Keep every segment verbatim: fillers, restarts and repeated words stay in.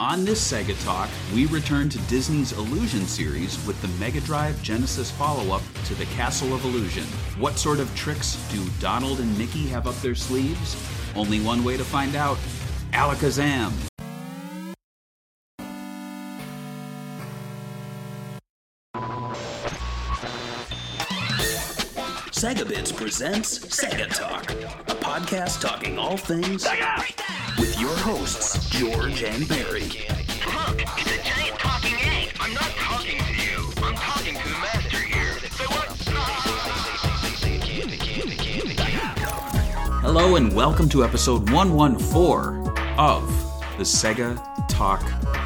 On this Sega Talk, we return to Disney's Illusion series with the Mega Drive Genesis follow-up to the Castle of Illusion. What sort of tricks do Donald and Mickey have up their sleeves? Only one way to find out. Alakazam! Sega Bits presents Sega Talk, a podcast talking all things Sega with your hosts, George and Barry. Look, it's a giant talking egg. I'm not talking to you. I'm talking to the master here. So what? Hello and welcome to episode one fourteen of the Sega Talk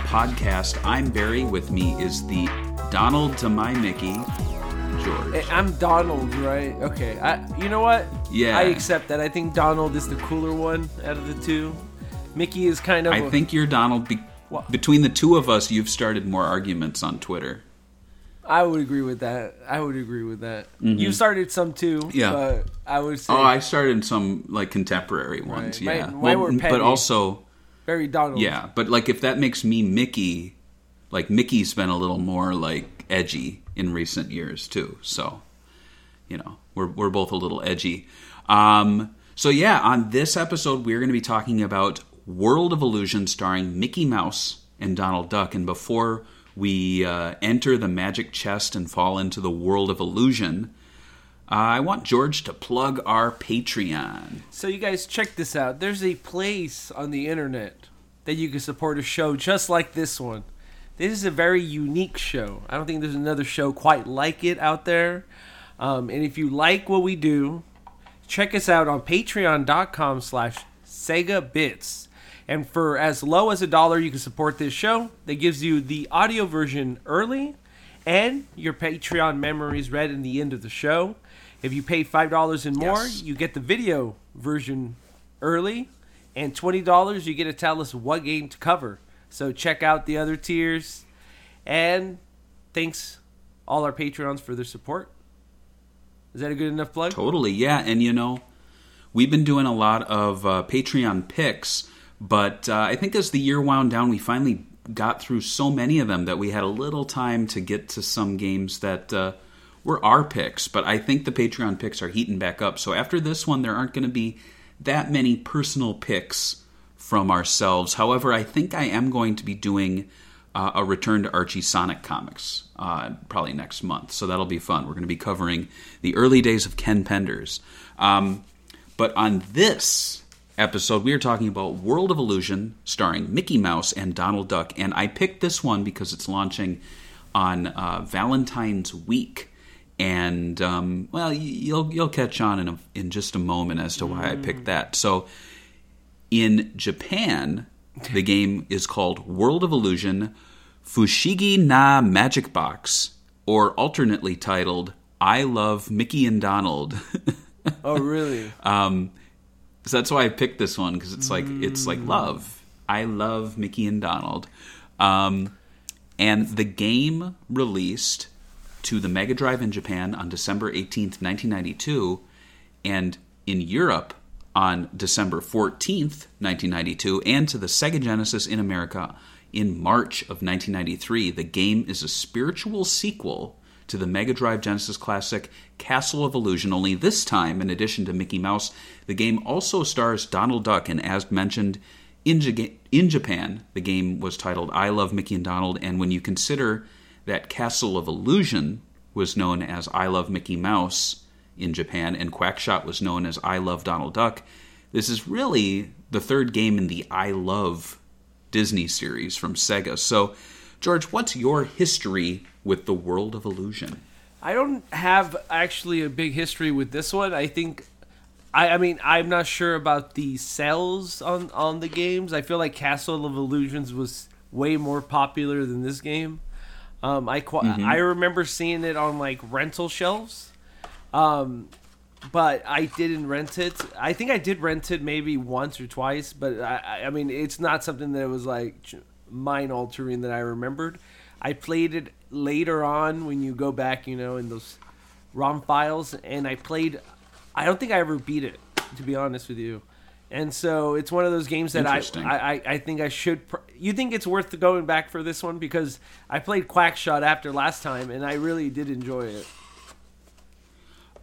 podcast. I'm Barry. With me is the Donald to my Mickey, George. I'm Donald, right? Okay. I, you know what? Yeah. I accept that. I think Donald is the cooler one out of the two. Mickey is kind of... I a... think you're Donald. Be- between the two of us, you've started more arguments on Twitter. I would agree with that. I would agree with that. Mm-hmm. You started some too. Yeah. But I would say... Oh, I started some like contemporary ones. Right. Yeah. My, my well, but also... Very Donald. Yeah. But like if that makes me Mickey, like Mickey's been a little more like edgy in recent years too, so you know we're we're both a little edgy. Um, so yeah, on this episode we're going to be talking about World of Illusion, starring Mickey Mouse and Donald Duck. And before we uh, enter the magic chest and fall into the World of Illusion, uh, I want George to plug our Patreon. So you guys check this out. There's a place on the internet that you can support a show just like this one. This is a very unique show. I don't think there's another show quite like it out there. Um, and if you like what we do, check us out on patreon.com slash segabits. And for as low as a dollar, you can support this show. That gives you the audio version early and your Patreon memories read in the end of the show. If you pay five dollars and more, yes, you get the video version early. And twenty dollars, you get to tell us what game to cover. So check out the other tiers. And thanks all our Patreons for their support. Is that a good enough plug? Totally, yeah. And, you know, we've been doing a lot of uh, Patreon picks. But uh, I think as the year wound down, we finally got through so many of them that we had a little time to get to some games that uh, were our picks. But I think the Patreon picks are heating back up. So after this one, there aren't going to be that many personal picks from ourselves. However, I think I am going to be doing uh, a return to Archie Sonic comics uh, probably next month, so that'll be fun. We're going to be covering the early days of Ken Penders. Um, but on this episode, we are talking about World of Illusion, starring Mickey Mouse and Donald Duck, and I picked this one because it's launching on uh, Valentine's week, and um, well, you'll you'll catch on in a, in just a moment as to why mm. I picked that. So. In Japan, the game is called World of Illusion Fushigi na Magic Box, or alternately titled I Love Mickey and Donald. Oh, really? Um, so that's why I picked this one, because it's like mm. it's like love. I love Mickey and Donald. Um, and the game released to the Mega Drive in Japan on December eighteenth, nineteen ninety-two, and in Europe on December fourteenth, nineteen ninety-two, and to the Sega Genesis in America in March of nineteen ninety-three. The game is a spiritual sequel to the Mega Drive Genesis classic Castle of Illusion, only this time, in addition to Mickey Mouse, the game also stars Donald Duck, and as mentioned, in, J- in Japan, the game was titled I Love Mickey and Donald, and when you consider that Castle of Illusion was known as I Love Mickey Mouse in Japan, and Quackshot was known as I Love Donald Duck, this is really the third game in the I Love Disney series from Sega. So, George, what's your history with the World of Illusion? I don't have actually a big history with this one. I think, I, I mean, I'm not sure about the sales on, on the games. I feel like Castle of Illusions was way more popular than this game. Um, I, mm-hmm. I remember seeing it on, like, rental shelves. Um, but I didn't rent it. I think I did rent it maybe once or twice, but I, I mean, it's not something that was like mind altering that I remembered. I played it later on when you go back, you know, in those ROM files, and I played, I don't think I ever beat it, to be honest with you. And so it's one of those games that I, I I think I should... Pr- you think it's worth going back for this one? Because I played Quackshot after last time, and I really did enjoy it.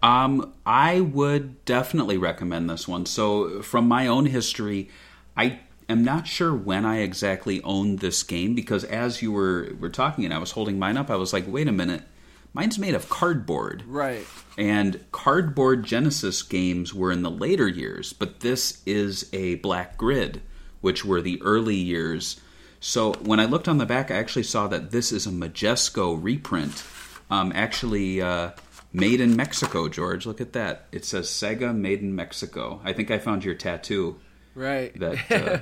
Um, I would definitely recommend this one. So from my own history, I am not sure when I exactly owned this game, because as you were, were talking and I was holding mine up, I was like, wait a minute. Mine's made of cardboard. Right. And cardboard Genesis games were in the later years, but this is a black grid, which were the early years. So when I looked on the back, I actually saw that this is a Majesco reprint, um, actually uh, made in Mexico, George. Look at that. It says Sega made in Mexico. I think I found your tattoo. Right. That uh,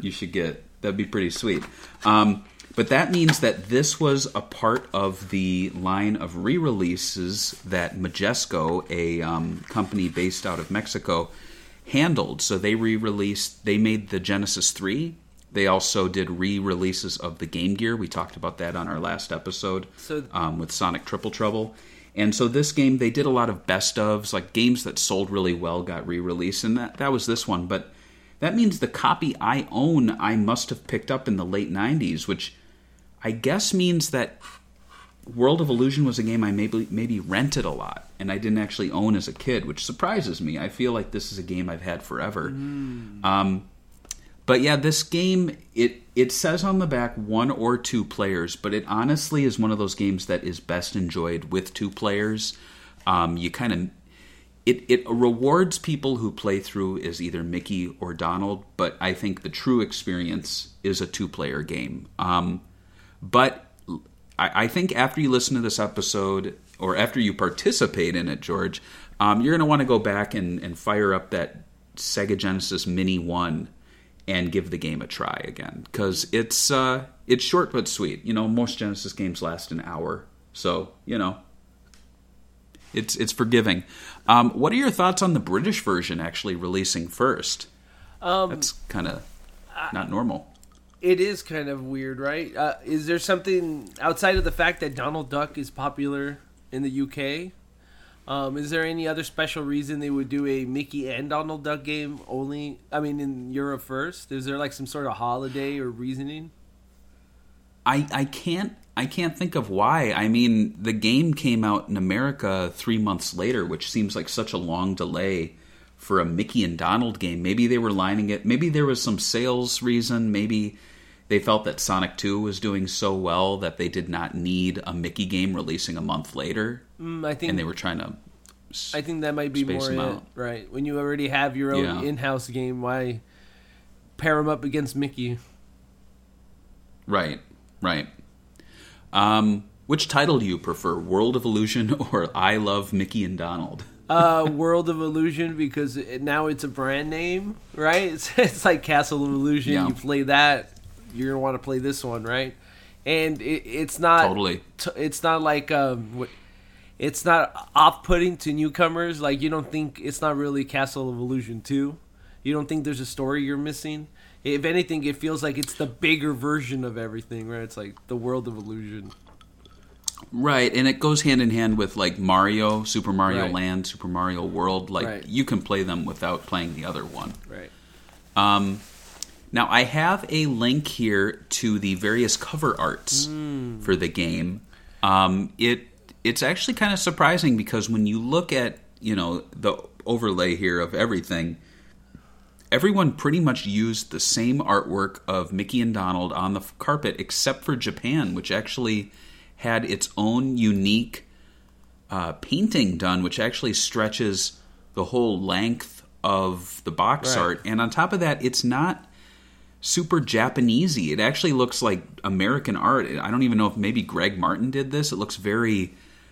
you should get. That'd be pretty sweet. Um But that means that this was a part of the line of re-releases that Majesco, a um, company based out of Mexico, handled. So they re-released, they made the Genesis three. They also did re-releases of the Game Gear. We talked about that on our last episode so, um, with Sonic Triple Trouble. And so this game, they did a lot of best-ofs, like games that sold really well got re-released, and that, that was this one. But that means the copy I own I must have picked up in the late nineties, which... I guess means that World of Illusion was a game I maybe maybe rented a lot and I didn't actually own as a kid, which surprises me. I feel like this is a game I've had forever. Mm. Um, but yeah, this game, it, it says on the back one or two players, but it honestly is one of those games that is best enjoyed with two players. Um, you kind of... It, it rewards people who play through as either Mickey or Donald, but I think the true experience is a two-player game. Um But I think after you listen to this episode, or after you participate in it, George, um, you're going to want to go back and, and fire up that Sega Genesis Mini one and give the game a try again. Because it's uh, it's short but sweet. You know, most Genesis games last an hour. So, you know, it's, it's forgiving. Um, what are your thoughts on the British version actually releasing first? Um, That's kind of not normal. It is kind of weird, right? Uh, is there something outside of the fact that Donald Duck is popular in the U K? Um, is there any other special reason they would do a Mickey and Donald Duck game only, I mean, in Europe first? Is there like some sort of holiday or reasoning? I I can't I can't think of why. I mean, the game came out in America three months later, which seems like such a long delay for a Mickey and Donald game. Maybe they were lining it. Maybe there was some sales reason. Maybe... They felt that Sonic two was doing so well that they did not need a Mickey game releasing a month later. Mm, I think, and they were trying to s- I think that might be more it, out. Right. When you already have your own yeah. in-house game, why pair them up against Mickey? Right, right. Um, which title do you prefer, World of Illusion or I Love Mickey and Donald? uh, World of Illusion, because it, now it's a brand name, right? It's, it's like Castle of Illusion. Yeah. You play that. You're gonna want to play this one, right? And it, it's not totally. T- it's not like um, it's not off-putting to newcomers. Like you don't think it's not really Castle of Illusion two. You don't think there's a story you're missing. If anything, it feels like it's the bigger version of everything, right? It's like the World of Illusion. Right, and it goes hand in hand with like Mario, Super Mario right. Land, Super Mario World. Like right. you can play them without playing the other one. Right. Um. Now, I have a link here to the various cover arts mm. for the game. Um, it It's actually kind of surprising because when you look at, you know, the overlay here of everything, everyone pretty much used the same artwork of Mickey and Donald on the carpet except for Japan, which actually had its own unique uh, painting done, which actually stretches the whole length of the box right. art. And on top of that, it's not... super Japanesey. It actually looks like American art. I don't even know if maybe Greg Martin did this. It looks very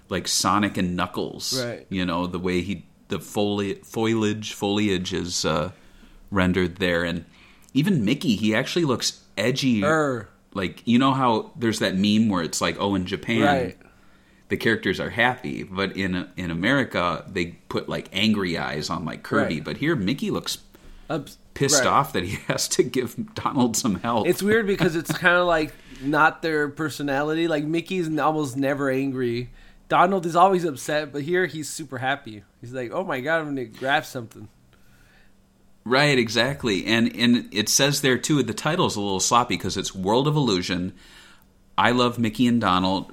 like Sonic and Knuckles. Right. You know, the way he the foli- foliage foliage is uh, rendered there, and even Mickey, he actually looks edgy. Er. Like you know how there's that meme where it's like, oh, in Japan, right. the characters are happy, but in in America they put like angry eyes on like Kirby. Right. But here Mickey looks. Ups. Pissed right. off that he has to give Donald some help. It's weird because it's kind of like not their personality. Like Mickey's almost never angry. Donald is always upset, but here he's super happy. He's like, oh my God, I'm going to grab something. Right, exactly. And and it says there, too, the title's a little sloppy because it's World of Illusion, I Love Mickey and Donald,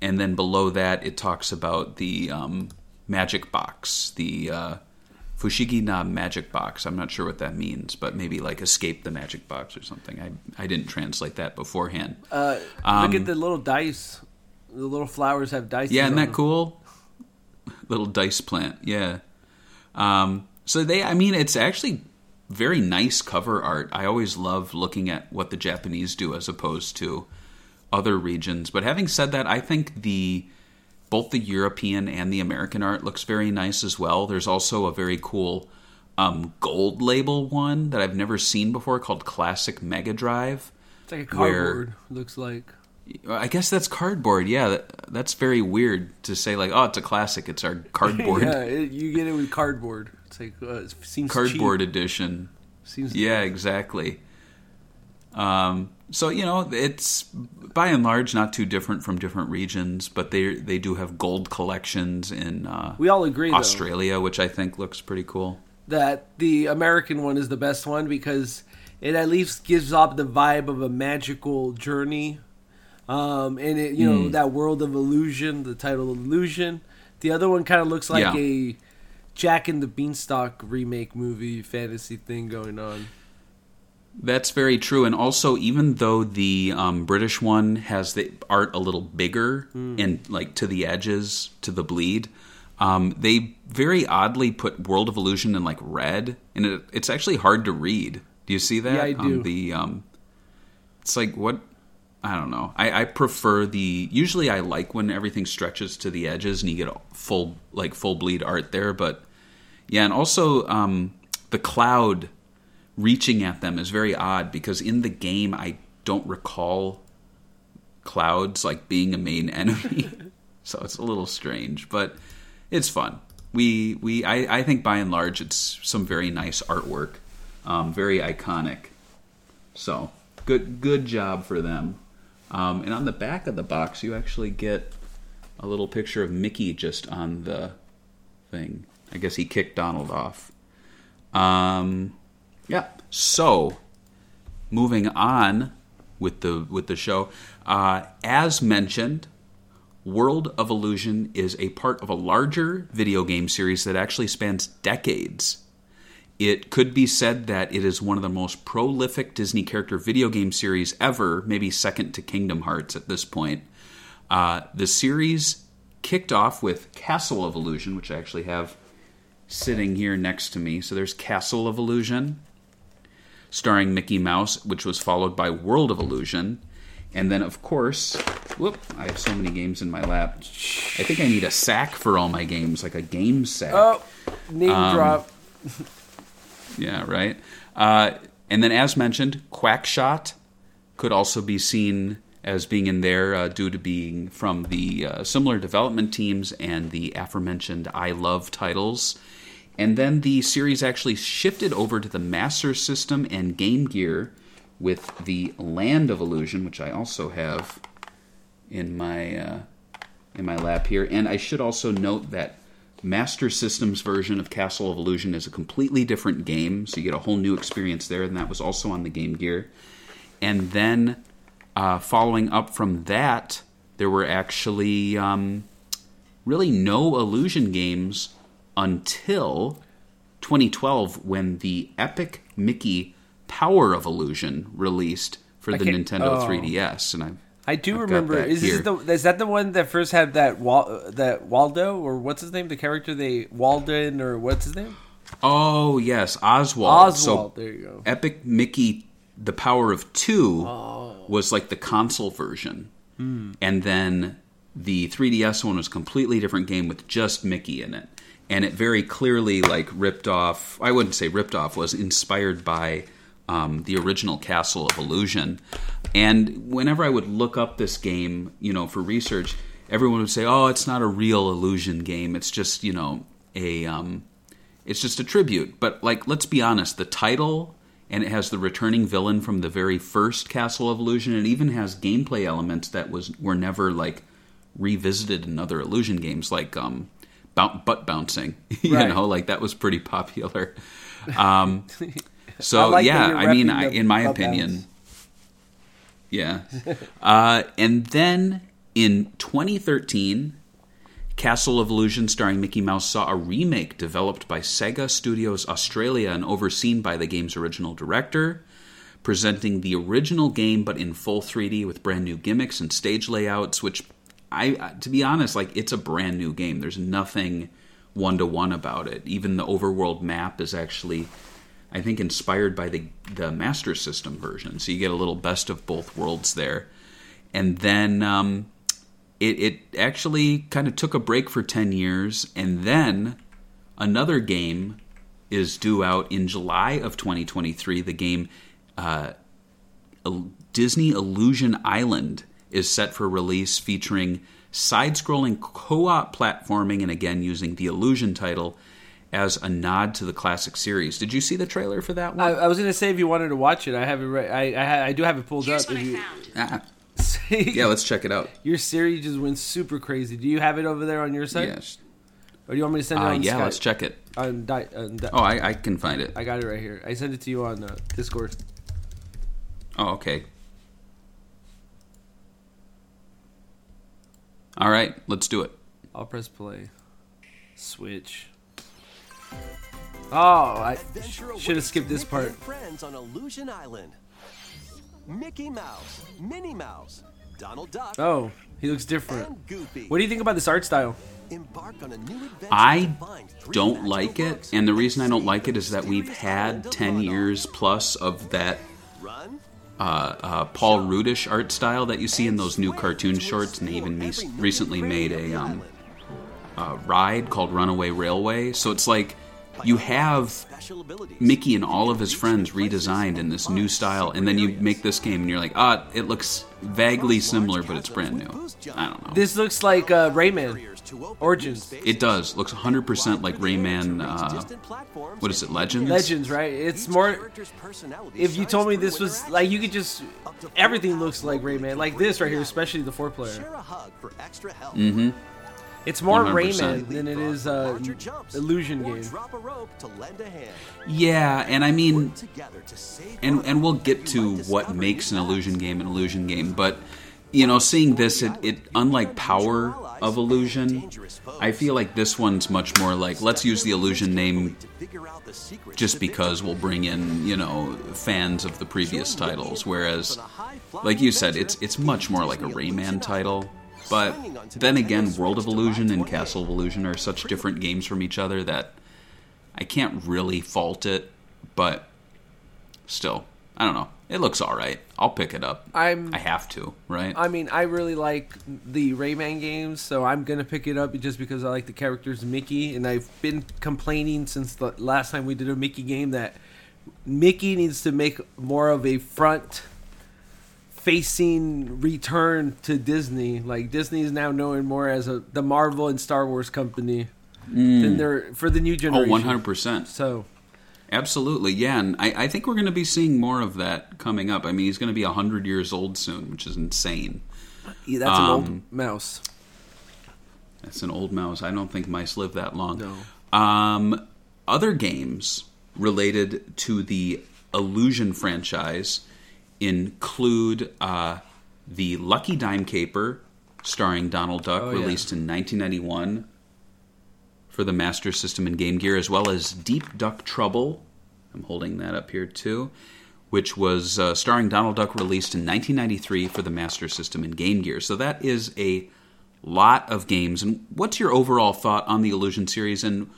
and then below that it talks about the um, magic box, the uh, Fushigi na magic box. I'm not sure what that means, but maybe like escape the magic box or something. I I didn't translate that beforehand. Uh, um, look at the little dice. The little flowers have dice. Yeah, isn't that cool? Little dice plant, yeah. Um, so they, I mean, it's actually very nice cover art. I always love looking at what the Japanese do as opposed to other regions. But having said that, I think the both the European and the American art looks very nice as well. There's also a very cool um, gold label one that I've never seen before called Classic Mega Drive. It's like a cardboard, where, looks like. I guess that's cardboard, yeah. That, that's very weird to say, like, oh, it's a classic, it's our cardboard. Yeah, it, you get it with cardboard. It's like, uh, it seems Cardboard cheap. Edition. Seems yeah, cheap. Exactly. Um, so, you know, it's, by and large, not too different from different regions, but they they do have gold collections in uh, we all agree, Australia, though, which I think looks pretty cool. That the American one is the best one because it at least gives off the vibe of a magical journey. Um, and it, you know, mm. that World of Illusion, the title Illusion. The other one kind of looks like yeah. a Jack and the Beanstalk remake movie fantasy thing going on. That's very true. And also, even though the um, British one has the art a little bigger mm. and like to the edges, to the bleed, um, they very oddly put World of Illusion in like red. And it, it's actually hard to read. Do you see that? Yeah, I do. Um, the, um, it's like, what? I don't know. I, I prefer the... Usually I like when everything stretches to the edges and you get full like full bleed art there. But yeah, and also um, the cloud reaching at them is very odd because in the game I don't recall clouds like being a main enemy. So it's a little strange, but it's fun. We we I, I think by and large it's some very nice artwork. Um, very iconic. So good good job for them. Um, and on the back of the box, you actually get a little picture of Mickey just on the thing. I guess he kicked Donald off. Um, yeah. So, moving on with the with the show. Uh, as mentioned, World of Illusion is a part of a larger video game series that actually spans decades. It could be said that it is one of the most prolific Disney character video game series ever, maybe second to Kingdom Hearts at this point. Uh, the series kicked off with Castle of Illusion, which I actually have sitting here next to me. So there's Castle of Illusion, starring Mickey Mouse, which was followed by World of Illusion. And then, of course, whoop, I have so many games in my lap. I think I need a sack for all my games, like a game sack. Oh, name um, drop. Yeah, right. Uh, and then, as mentioned, Quackshot could also be seen as being in there uh, due to being from the uh, similar development teams and the aforementioned I Love titles. And then the series actually shifted over to the Master System and Game Gear with the Land of Illusion, which I also have in my uh, in my lap here. And I should also note that Master System's version of Castle of Illusion is a completely different game, so you get a whole new experience there, and that was also on the Game Gear. And then, uh, following up from that, there were actually um, really no Illusion games until twenty twelve, when the Epic Mickey Power of Illusion released for the Nintendo oh. three D S, and I. I do I've remember. Is this the is that the one that first had that Wal, that Waldo or what's his name? The character they Walden or what's his name? Oh yes, Oswald. Oswald. So there you go. Epic Mickey, the Power of Two, oh. was like the console version, hmm. and then the three D S one was a completely different game with just Mickey in it, and it very clearly like ripped off. I wouldn't say ripped off. Was inspired by. Um, the original Castle of Illusion. And whenever I would look up this game, you know, for research, everyone would say, oh, it's not a real Illusion game. It's just, you know, a um, it's just a tribute. But, like, let's be honest, the title, and it has the returning villain from the very first Castle of Illusion. It even has gameplay elements that was were never, like, revisited in other Illusion games, like um, butt bouncing. you right. know, like, that was pretty popular. Um, so, I like yeah, I mean, I, in my opinion. Bands. Yeah. uh, and then in twenty thirteen, Castle of Illusion starring Mickey Mouse saw a remake developed by Sega Studios Australia and overseen by the game's original director, presenting the original game but in full three D with brand new gimmicks and stage layouts, which I, to be honest, like, it's a brand new game. There's nothing one-to-one about it. Even the overworld map is actually, I think, inspired by the, the Master System version. So you get a little best of both worlds there. And then um, it, it actually kind of took a break for ten years. And then another game is due out in July of twenty twenty-three. The game uh, Disney Illusion Island is set for release, featuring side-scrolling co-op platforming and, again, using the Illusion title as a nod to the classic series. Did you see the trailer for that one? I, I was going to say, if you wanted to watch it, I have it. Right, I, I I do have it pulled Here's up. What I you, found. Uh, yeah, let's check it out. Your Siri just went super crazy. Do you have it over there on your side? Yes. Or do you want me to send it uh, on yeah, Skype? Yeah, let's check it. On di- on di- oh, I, I can find it. I got it right here. I sent it to you on uh, Discord. Oh, okay. All right, let's do it. I'll press play. Switch. Oh, I should have skipped this part. Friends on Illusion Island. Mickey Mouse, Minnie Mouse, Donald Duck. Oh, he looks different. What do you think about this art style? I don't like it, and the reason I don't like it is that we've had ten years plus of that Uh, uh, Paul Rudish art style that you see in those new cartoon shorts, and even me- recently made a um, uh, ride called Runaway Railway. So it's like you have Mickey and all of his friends redesigned in this new style, and then you make this game, and you're like, ah, oh, it looks vaguely similar, but it's brand new. I don't know. This looks like uh, Rayman Origins. It does. Looks one hundred percent like Rayman, uh, what is it, Legends? Legends, right? It's more, if you told me this was, like, you could just, everything looks like Rayman. Like this right here, especially the four-player. Mm-hmm. It's more one hundred percent Rayman than it is uh, Illusion game. Yeah, and I mean, and, and we'll get to what makes an Illusion game an Illusion game, but, you know, seeing this, it, it unlike Power of Illusion, I feel like this one's much more like, let's use the Illusion name just because we'll bring in, you know, fans of the previous titles, whereas, like you said, it's it's much more like a Rayman title. But then again, World of Illusion and Castle of Illusion are such different games from each other that I can't really fault it, but still, I don't know. It looks all right. I'll pick it up. I'm, I have to, right? I mean, I really like the Rayman games, so I'm going to pick it up just because I like the characters Mickey, and I've been complaining since the last time we did a Mickey game that Mickey needs to make more of a front facing return to Disney. Like, Disney is now known more as a the Marvel and Star Wars company mm. than they're for the new generation. Oh, one hundred percent. So, absolutely, yeah. And I, I think we're going to be seeing more of that coming up. I mean, he's going to be one hundred years old soon, which is insane. Yeah, that's um, an old mouse. That's an old mouse. I don't think mice live that long. No. Um, other games related to the Illusion franchise include uh, the Lucky Dime Caper, starring Donald Duck, oh, released yeah. in nineteen ninety-one for the Master System and Game Gear, as well as Deep Duck Trouble, I'm holding that up here too, which was uh, starring Donald Duck, released in nineteen ninety-three for the Master System and Game Gear. So that is a lot of games. And what's your overall thought on the Illusion series, and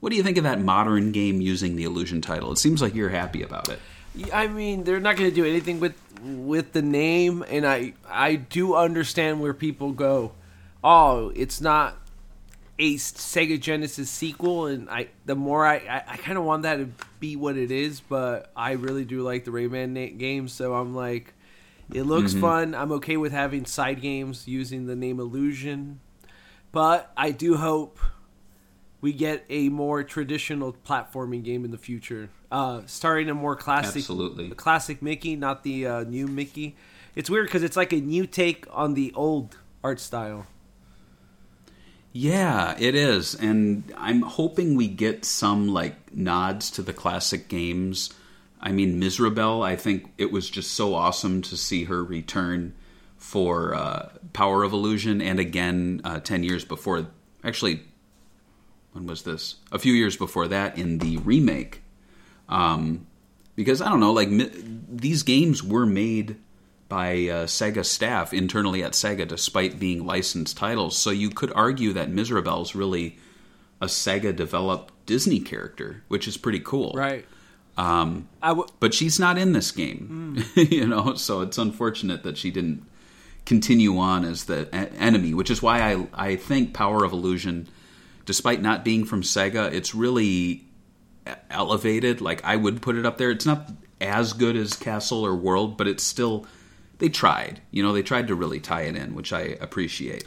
what do you think of that modern game using the Illusion title? It seems like you're happy about it. I mean, they're not going to do anything with with the name, and I I do understand where people go, oh, it's not a Sega Genesis sequel, and I the more I, I, I kind of want that to be what it is, but I really do like the Rayman games, so I'm like, it looks mm-hmm. fun. I'm okay with having side games using the name Illusion, but I do hope we get a more traditional platforming game in the future, uh, starring a more classic, Absolutely. classic Mickey, not the uh, new Mickey. It's weird because it's like a new take on the old art style. Yeah, it is. And I'm hoping we get some, like, nods to the classic games. I mean, Miserable, I think it was just so awesome to see her return for uh, Power of Illusion. And again, uh, ten years before... Actually, when was this? A few years before that in the remake. Um, because, I don't know, like, mi- these games were made... by uh, Sega staff internally at Sega, despite being licensed titles. So you could argue that Miserable's really a Sega-developed Disney character, which is pretty cool. Right. Um, I w- but she's not in this game, mm. you know, so it's unfortunate that she didn't continue on as the a- enemy, which is why I, I think Power of Illusion, despite not being from Sega, it's really elevated. Like, I would put it up there. It's not as good as Castle or World, but it's still... They tried. You know, they tried to really tie it in, which I appreciate.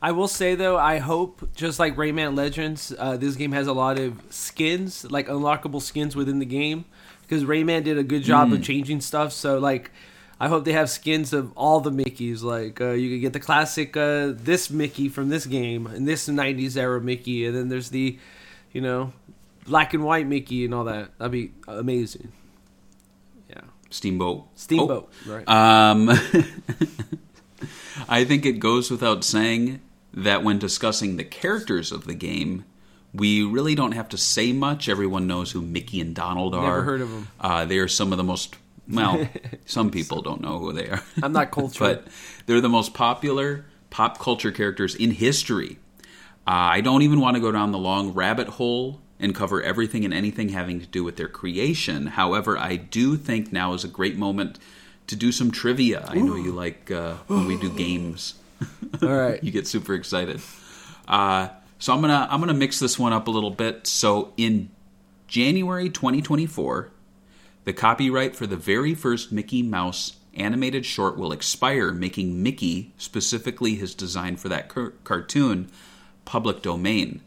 I will say, though, I hope, just like Rayman Legends, uh, this game has a lot of skins, like unlockable skins within the game, because Rayman did a good job mm. of changing stuff. So, like, I hope they have skins of all the Mickeys. Like, uh, you can get the classic, uh, this Mickey from this game, and this nineties era Mickey, and then there's the, you know, black and white Mickey and all that. That'd be amazing. Steamboat. Steamboat, oh. right. Um, I think it goes without saying that when discussing the characters of the game, we really don't have to say much. Everyone knows who Mickey and Donald are. Never heard of them. Uh, they are some of the most, well, some people don't know who they are. I'm not cultured. But they're the most popular pop culture characters in history. Uh, I don't even want to go down the long rabbit hole and cover everything and anything having to do with their creation. However, I do think now is a great moment to do some trivia. I Ooh. know you like uh, when we do games. All right, you get super excited. Uh, so I'm gonna I'm gonna mix this one up a little bit. So in January twenty twenty-four, the copyright for the very first Mickey Mouse animated short will expire, making Mickey, specifically his design for that car- cartoon, public domain.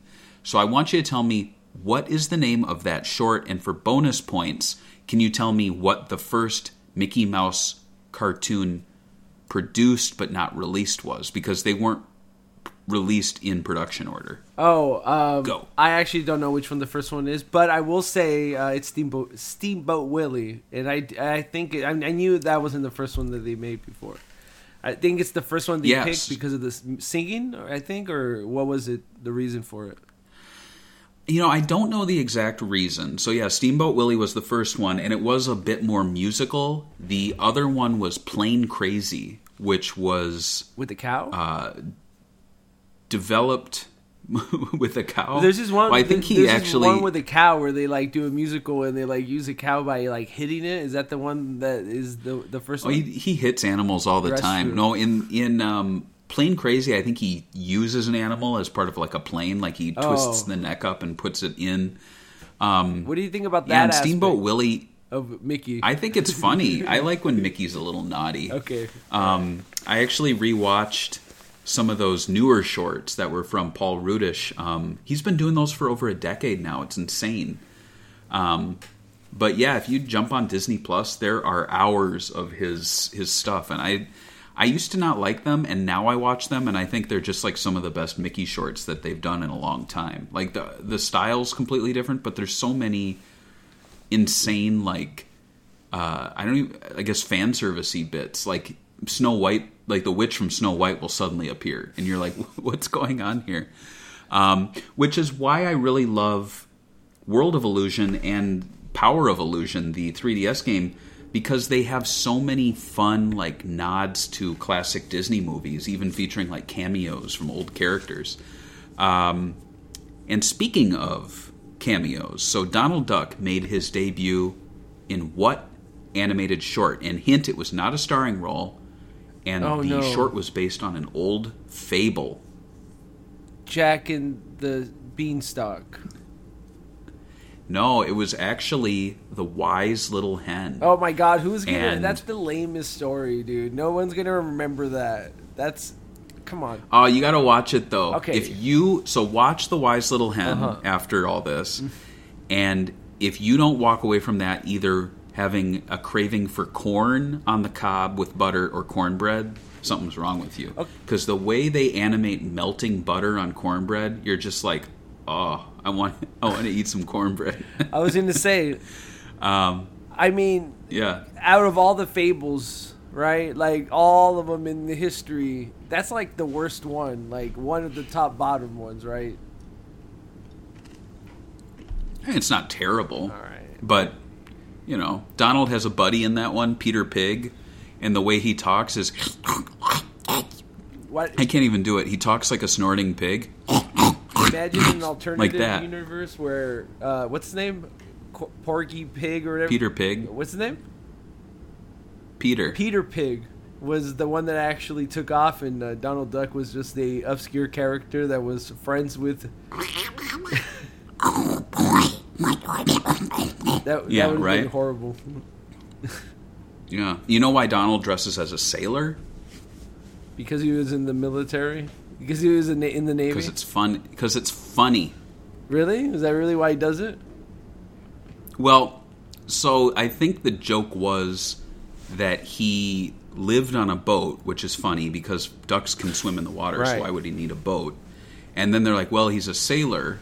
So I want you to tell me, what is the name of that short? And for bonus points, can you tell me what the first Mickey Mouse cartoon produced but not released was? Because they weren't released in production order. Oh, um, go. I actually don't know which one the first one is, but I will say uh, it's Steamboat, Steamboat Willie. And I, I think it, I, I knew that wasn't the first one that they made before. I think it's the first one they yes. picked because of the singing, I think, or what was it, the reason for it? You know, I don't know the exact reason. So yeah, Steamboat Willie was the first one, and it was a bit more musical. The other one was Plain Crazy, which was... With a cow? Uh, developed with a cow. There's this one, well, I think he actually... one with a cow where they like do a musical and they like use a cow by like hitting it. Is that the one that is the the first oh, one? He, he hits animals all the Rescue. time. No, in... in um, Plain Crazy, I think he uses an animal as part of like a plane, like he twists oh. the neck up and puts it in. Um, what do you think about that? And Steamboat Willie of Mickey. I think it's funny. I like when Mickey's a little naughty. Okay. Um, I actually rewatched some of those newer shorts that were from Paul Rudish. Um, he's been doing those for over a decade now. It's insane. Um, but yeah, if you jump on Disney Plus, there are hours of his his stuff, and I. I used to not like them, and now I watch them, and I think they're just like some of the best Mickey shorts that they've done in a long time. Like, the the style's completely different, but there's so many insane, like, uh, I don't even, I guess fan service-y bits. Like, Snow White, like the witch from Snow White will suddenly appear, and you're like, what's going on here? Um, which is why I really love World of Illusion and Power of Illusion, the three D S game, because they have so many fun, like, nods to classic Disney movies, even featuring, like, cameos from old characters. Um, and speaking of cameos, so Donald Duck made his debut in what animated short? And hint, it was not a starring role, and oh, the no. short was based on an old fable. Jack and the Beanstalk. No, it was actually The Wise Little Hen. Oh my God, who's gonna? And, that's the lamest story, dude. No one's gonna remember that. That's, come on. Oh, uh, you gotta watch it though. Okay. If you so watch The Wise Little Hen uh-huh. after all this, and if you don't walk away from that either having a craving for corn on the cob with butter or cornbread, something's wrong with you. Because okay. the way they animate melting butter on cornbread, you're just like, oh, I want, I want to eat some cornbread. I was going to say, um, I mean, yeah. out of all the fables, right, like all of them in the history, that's like the worst one, like one of the top bottom ones, right? It's not terrible, all right. but, you know, Donald has a buddy in that one, Peter Pig, and the way he talks is, what? I can't even do it. He talks like a snorting pig. Imagine an alternative like universe where, uh, what's his name? Qu- Porky Pig or whatever? Peter Pig. What's his name? Peter. Peter Pig was the one that actually took off, and uh, Donald Duck was just the obscure character that was friends with... That, yeah, that would have right? been horrible. Yeah. You know why Donald dresses as a sailor? Because he was in the military? Because he was in the, in the Navy? Because it's fun. Because it's funny. Really? Is that really why he does it? Well, so I think the joke was that he lived on a boat, which is funny because ducks can swim in the water, right. so why would he need a boat? And then they're like, well, he's a sailor,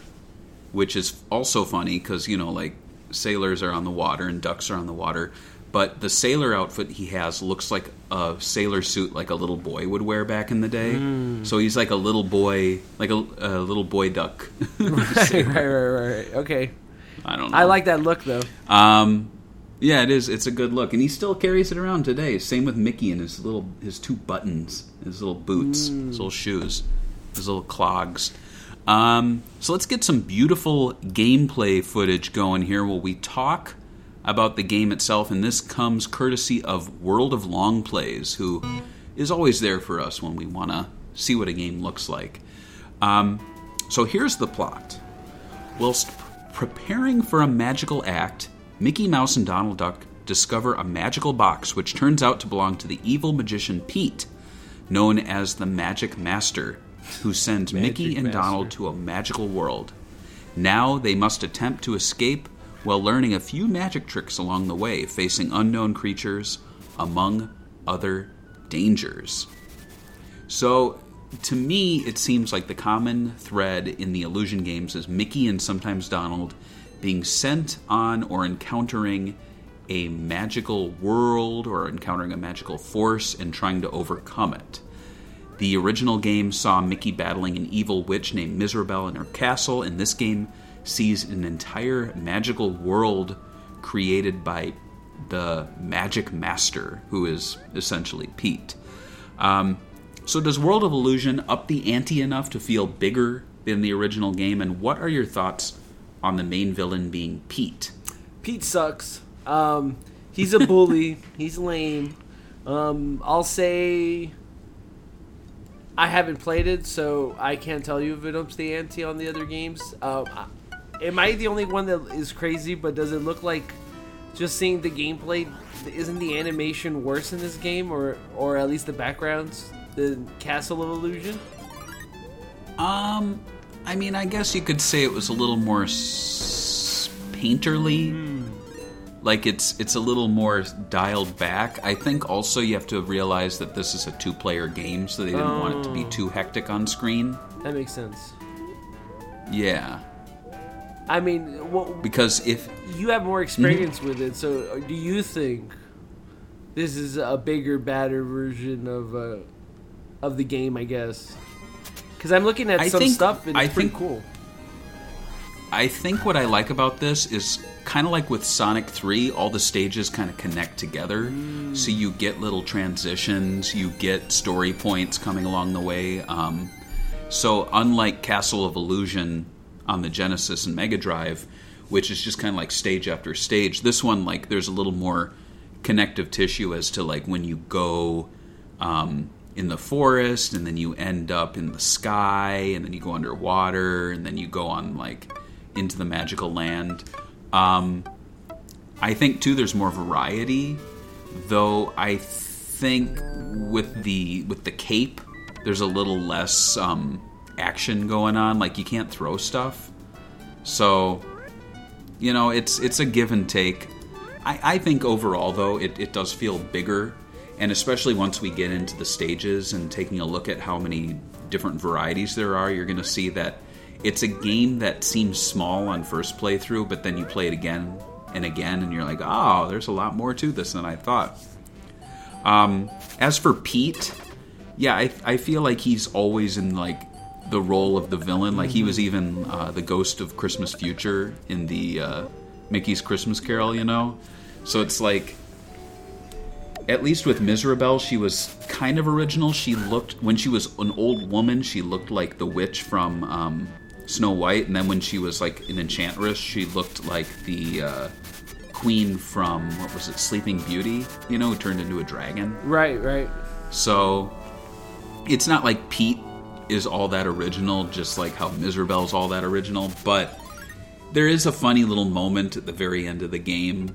which is also funny because, you know, like, sailors are on the water and ducks are on the water. But the sailor outfit he has looks like a sailor suit like a little boy would wear back in the day. Mm. So he's like a little boy, like a, a little boy duck. right, right, right, right. Okay. I don't know. I like that look, though. Um, yeah, it is. It's a good look. And he still carries it around today. Same with Mickey and his little, his two buttons, his little boots, mm. his little shoes, his little clogs. Um, so let's get some beautiful gameplay footage going here while we talk about the game itself, and this comes courtesy of World of Long Plays, who is always there for us when we want to see what a game looks like. Um, so here's the plot. Whilst p- preparing for a magical act, Mickey Mouse and Donald Duck discover a magical box which turns out to belong to the evil magician Pete, known as the Magic Master, who sends Magic Mickey and Master. Donald to a magical world. Now they must attempt to escape while learning a few magic tricks along the way, facing unknown creatures, among other dangers. So, to me, it seems like the common thread in the Illusion games is Mickey and sometimes Donald being sent on or encountering a magical world or encountering a magical force and trying to overcome it. The original game saw Mickey battling an evil witch named Miserabelle in her castle, and this game sees an entire magical world created by the Magic Master, who is essentially Pete. Um, so does World of Illusion up the ante enough to feel bigger than the original game? And what are your thoughts on the main villain being Pete? Pete sucks. Um, he's a bully. He's lame. Um, I'll say... I haven't played it, so I can't tell you if it ups the ante on the other games. Um, I, Am I the only one that is crazy, but does it look like, just seeing the gameplay, isn't the animation worse in this game, or or at least the backgrounds, the Castle of Illusion? Um, I mean, I guess you could say it was a little more s- painterly. Mm. Like, it's, it's a little more dialed back. I think also you have to realize that this is a two-player game, so they didn't oh. want it to be too hectic on screen. That makes sense. Yeah. I mean, well, because if you have more experience mm-hmm. with it, so do you think this is a bigger, badder version of uh, of the game? I guess because I'm looking at I some think, stuff and I it's think, pretty cool. I think what I like about this is kind of like with Sonic three, all the stages kind of connect together, mm. so you get little transitions, you get story points coming along the way. Um, so unlike Castle of Illusion on the Genesis and Mega Drive, which is just kind of like stage after stage. This one, like, there's a little more connective tissue as to, like, when you go um, in the forest, and then you end up in the sky, and then you go underwater, and then you go on, like, into the magical land. Um, I think, too, there's more variety, though I think with the, with the cape, there's a little less... Um, action going on, like you can't throw stuff, so you know it's it's a give and take. I, I think overall, though, it, it does feel bigger, and especially once we get into the stages and taking a look at how many different varieties there are, you're going to see that it's a game that seems small on first playthrough, but then you play it again and again, and you're like, oh, there's a lot more to this than I thought. Um, as for Pete, yeah, I, I feel like he's always in, like, the role of the villain. Like, he was even uh, the ghost of Christmas Future in the uh, Mickey's Christmas Carol, you know? So it's like, at least with Miserable, she was kind of original. She looked, when she was an old woman, she looked like the witch from um, Snow White. And then when she was, like, an enchantress, she looked like the uh, queen from, what was it, Sleeping Beauty, you know, who turned into a dragon. Right, right. So it's not like Pete is all that original, just like how Miserable's all that original, but there is a funny little moment at the very end of the game,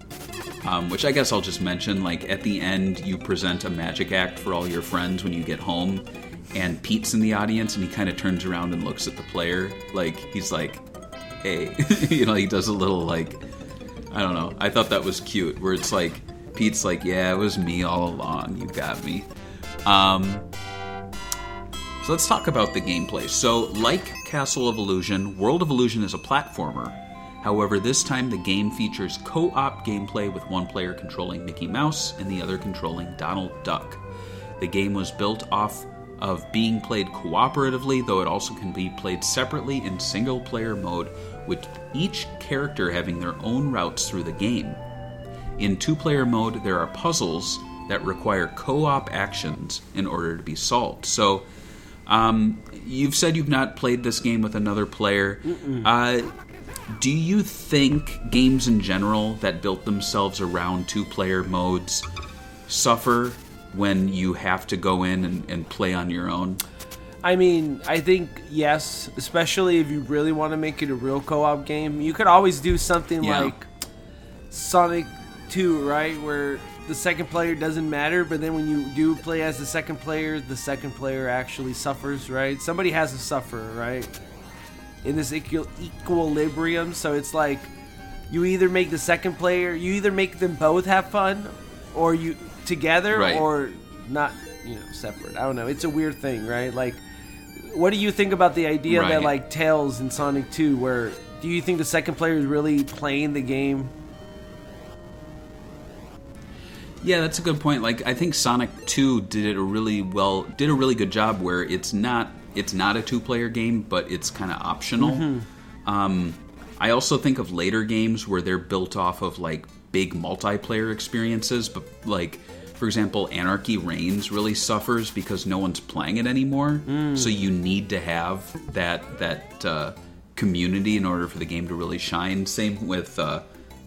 um, which I guess I'll just mention. Like, at the end, you present a magic act for all your friends when you get home, and Pete's in the audience, and he kind of turns around and looks at the player. Like, he's like, hey. You know, he does a little, like, I don't know. I thought that was cute, where it's like, Pete's like, yeah, it was me all along. You got me. Um... So let's talk about the gameplay. So, like Castle of Illusion, World of Illusion is a platformer. However, this time the game features co-op gameplay with one player controlling Mickey Mouse and the other controlling Donald Duck. The game was built off of being played cooperatively, though it also can be played separately in single-player mode, with each character having their own routes through the game. In two-player mode, there are puzzles that require co-op actions in order to be solved. So, Um, you've said you've not played this game with another player. Uh, do you think games in general that built themselves around two-player modes suffer when you have to go in and, and play on your own? I mean, I think yes, especially if you really want to make it a real co-op game. You could always do something yeah. like Sonic two, right, where the second player doesn't matter, but then when you do play as the second player, the second player actually suffers, right? Somebody has to suffer, right? In this equil- equilibrium, so it's like you either make the second player, you either make them both have fun, or you together, right. or not, you know, separate. I don't know. It's a weird thing, right? Like, what do you think about the idea right. that, like, Tails in Sonic two, where do you think the second player is really playing the game? Yeah, that's a good point. Like, I think Sonic two did it a really well, did a really good job where it's not it's not a two-player game, but it's kind of optional. Mm-hmm. Um, I also think of later games where they're built off of, like, big multiplayer experiences, but, like, for example, Anarchy Reigns really suffers because no one's playing it anymore. Mm. So you need to have that that uh, community in order for the game to really shine. Same with Uh,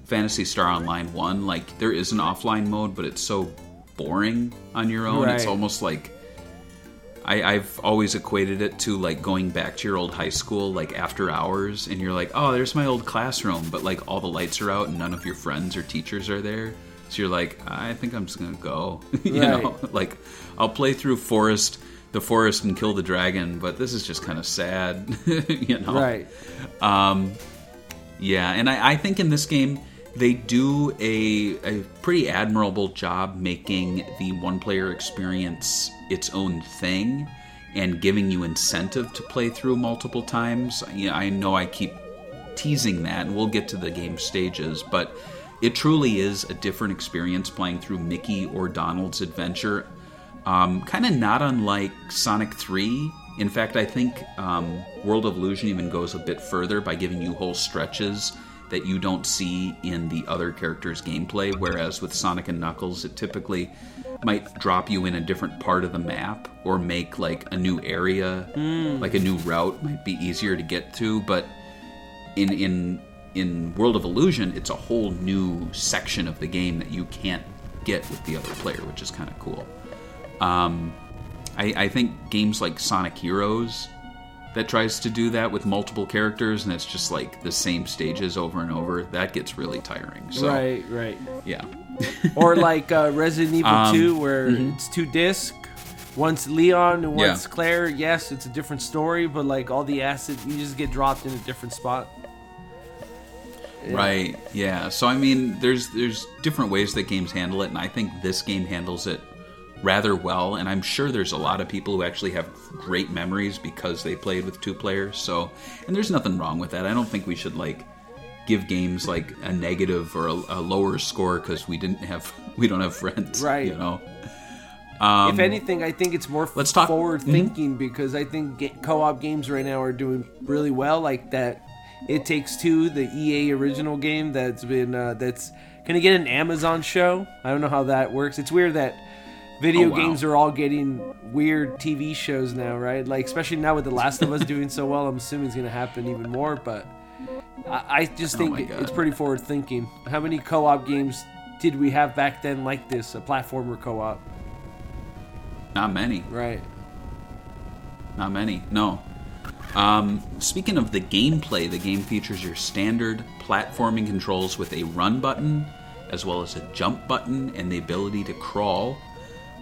Phantasy Star Online one, like, there is an offline mode, but it's so boring on your own. Right. It's almost like, I, I've always equated it to, like, going back to your old high school, like, after hours, and you're like, oh, there's my old classroom, but, like, all the lights are out and none of your friends or teachers are there. So you're like, I think I'm just gonna go. you right. know, like, I'll play through Forest, the Forest and Kill the Dragon, but this is just kind of sad. you know? Right. Um, yeah, and I, I think in this game, they do a, a pretty admirable job making the one-player experience its own thing and giving you incentive to play through multiple times. You know, I know I keep teasing that, and we'll get to the game stages, but it truly is a different experience playing through Mickey or Donald's adventure. Um, kind of not unlike Sonic three. In fact, I think um, World of Illusion even goes a bit further by giving you whole stretches that you don't see in the other characters' gameplay, whereas with Sonic and Knuckles, it typically might drop you in a different part of the map or make, like, a new area, mm. like a new route might be easier to get to, but in, in, in World of Illusion, it's a whole new section of the game that you can't get with the other player, which is kind of cool. Um, I, I think games like Sonic Heroes that tries to do that with multiple characters, and it's just like the same stages over and over. That gets really tiring. So, right, right. Yeah. Or like uh, Resident Evil um, two, where mm-hmm. it's two disc. One's Leon and one's yeah. Claire. Yes, it's a different story, but like all the acid, you just get dropped in a different spot. Yeah. Right, yeah. So, I mean, there's there's different ways that games handle it, and I think this game handles it rather well, and I'm sure there's a lot of people who actually have great memories because they played with two players, so... And there's nothing wrong with that. I don't think we should, like, give games, like, a negative or a, a lower score because we didn't have... We don't have friends, right. You know? Um, if anything, I think it's more let's talk- forward-thinking mm-hmm. because I think co-op games right now are doing really well, like that... It Takes Two, the E A original game that's been uh, that's gonna get an Amazon show. I don't know how that works. It's weird that video oh, wow. games are all getting weird T V shows now, right? Like especially now with The Last of Us doing so well, I'm assuming it's gonna happen even more. But I, I just think oh it's pretty forward thinking. How many co-op games did we have back then like this, a platformer co-op? Not many, right? Not many, no. Um, speaking of the gameplay, the game features your standard platforming controls with a run button, as well as a jump button, and the ability to crawl.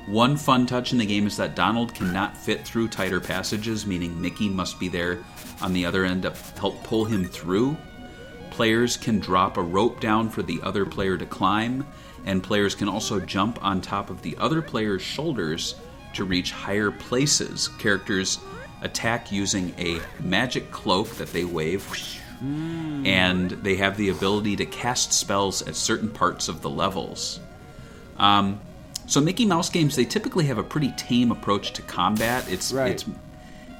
One fun touch in the game is that Donald cannot fit through tighter passages, meaning Mickey must be there on the other end to help pull him through. Players can drop a rope down for the other player to climb, and players can also jump on top of the other player's shoulders to reach higher places. Characters attack using a magic cloak that they wave, mm. and they have the ability to cast spells at certain parts of the levels. Um, so Mickey Mouse games, they typically have a pretty tame approach to combat. It's right. it's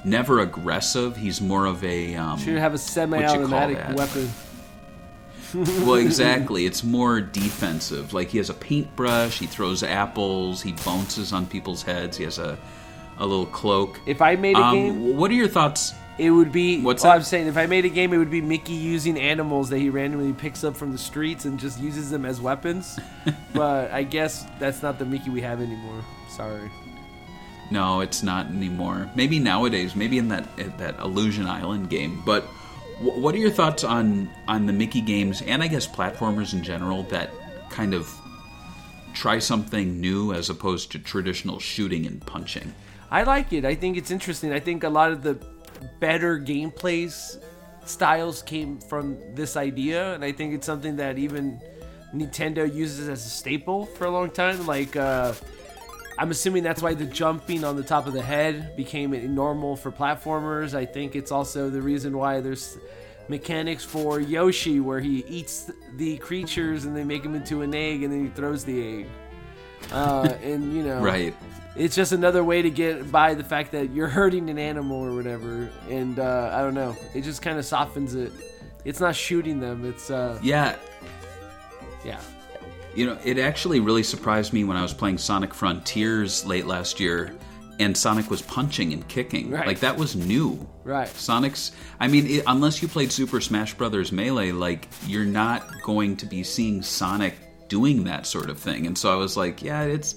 never aggressive. He's more of a... Um, should have a semi-automatic weapon. Well, exactly. It's more defensive. Like, he has a paintbrush, he throws apples, he bounces on people's heads, he has a... a little cloak. If I made a um, game... What are your thoughts? It would be... What's well, I'm saying, if I made a game, it would be Mickey using animals that he randomly picks up from the streets and just uses them as weapons. But I guess that's not the Mickey we have anymore. Sorry. No, it's not anymore. Maybe nowadays. Maybe in that in that Illusion Island game. But w- what are your thoughts on, on the Mickey games, and I guess platformers in general, that kind of try something new as opposed to traditional shooting and punching? I like it. I think it's interesting. I think a lot of the better gameplay styles came from this idea, and I think it's something that even Nintendo uses as a staple for a long time. Like, uh, I'm assuming that's why the jumping on the top of the head became normal for platformers. I think it's also the reason why there's mechanics for Yoshi, where he eats the creatures and they make him into an egg, and then he throws the egg. Uh, and, you know... Right. It's just another way to get by the fact that you're hurting an animal or whatever, and uh, I don't know. It just kind of softens it. It's not shooting them. It's uh, yeah, yeah. You know, it actually really surprised me when I was playing Sonic Frontiers late last year, and Sonic was punching and kicking. Right. Like that was new. Right. Sonic's. I mean, it, unless you played Super Smash Bros. Melee, like you're not going to be seeing Sonic doing that sort of thing. And so I was like, yeah, it's.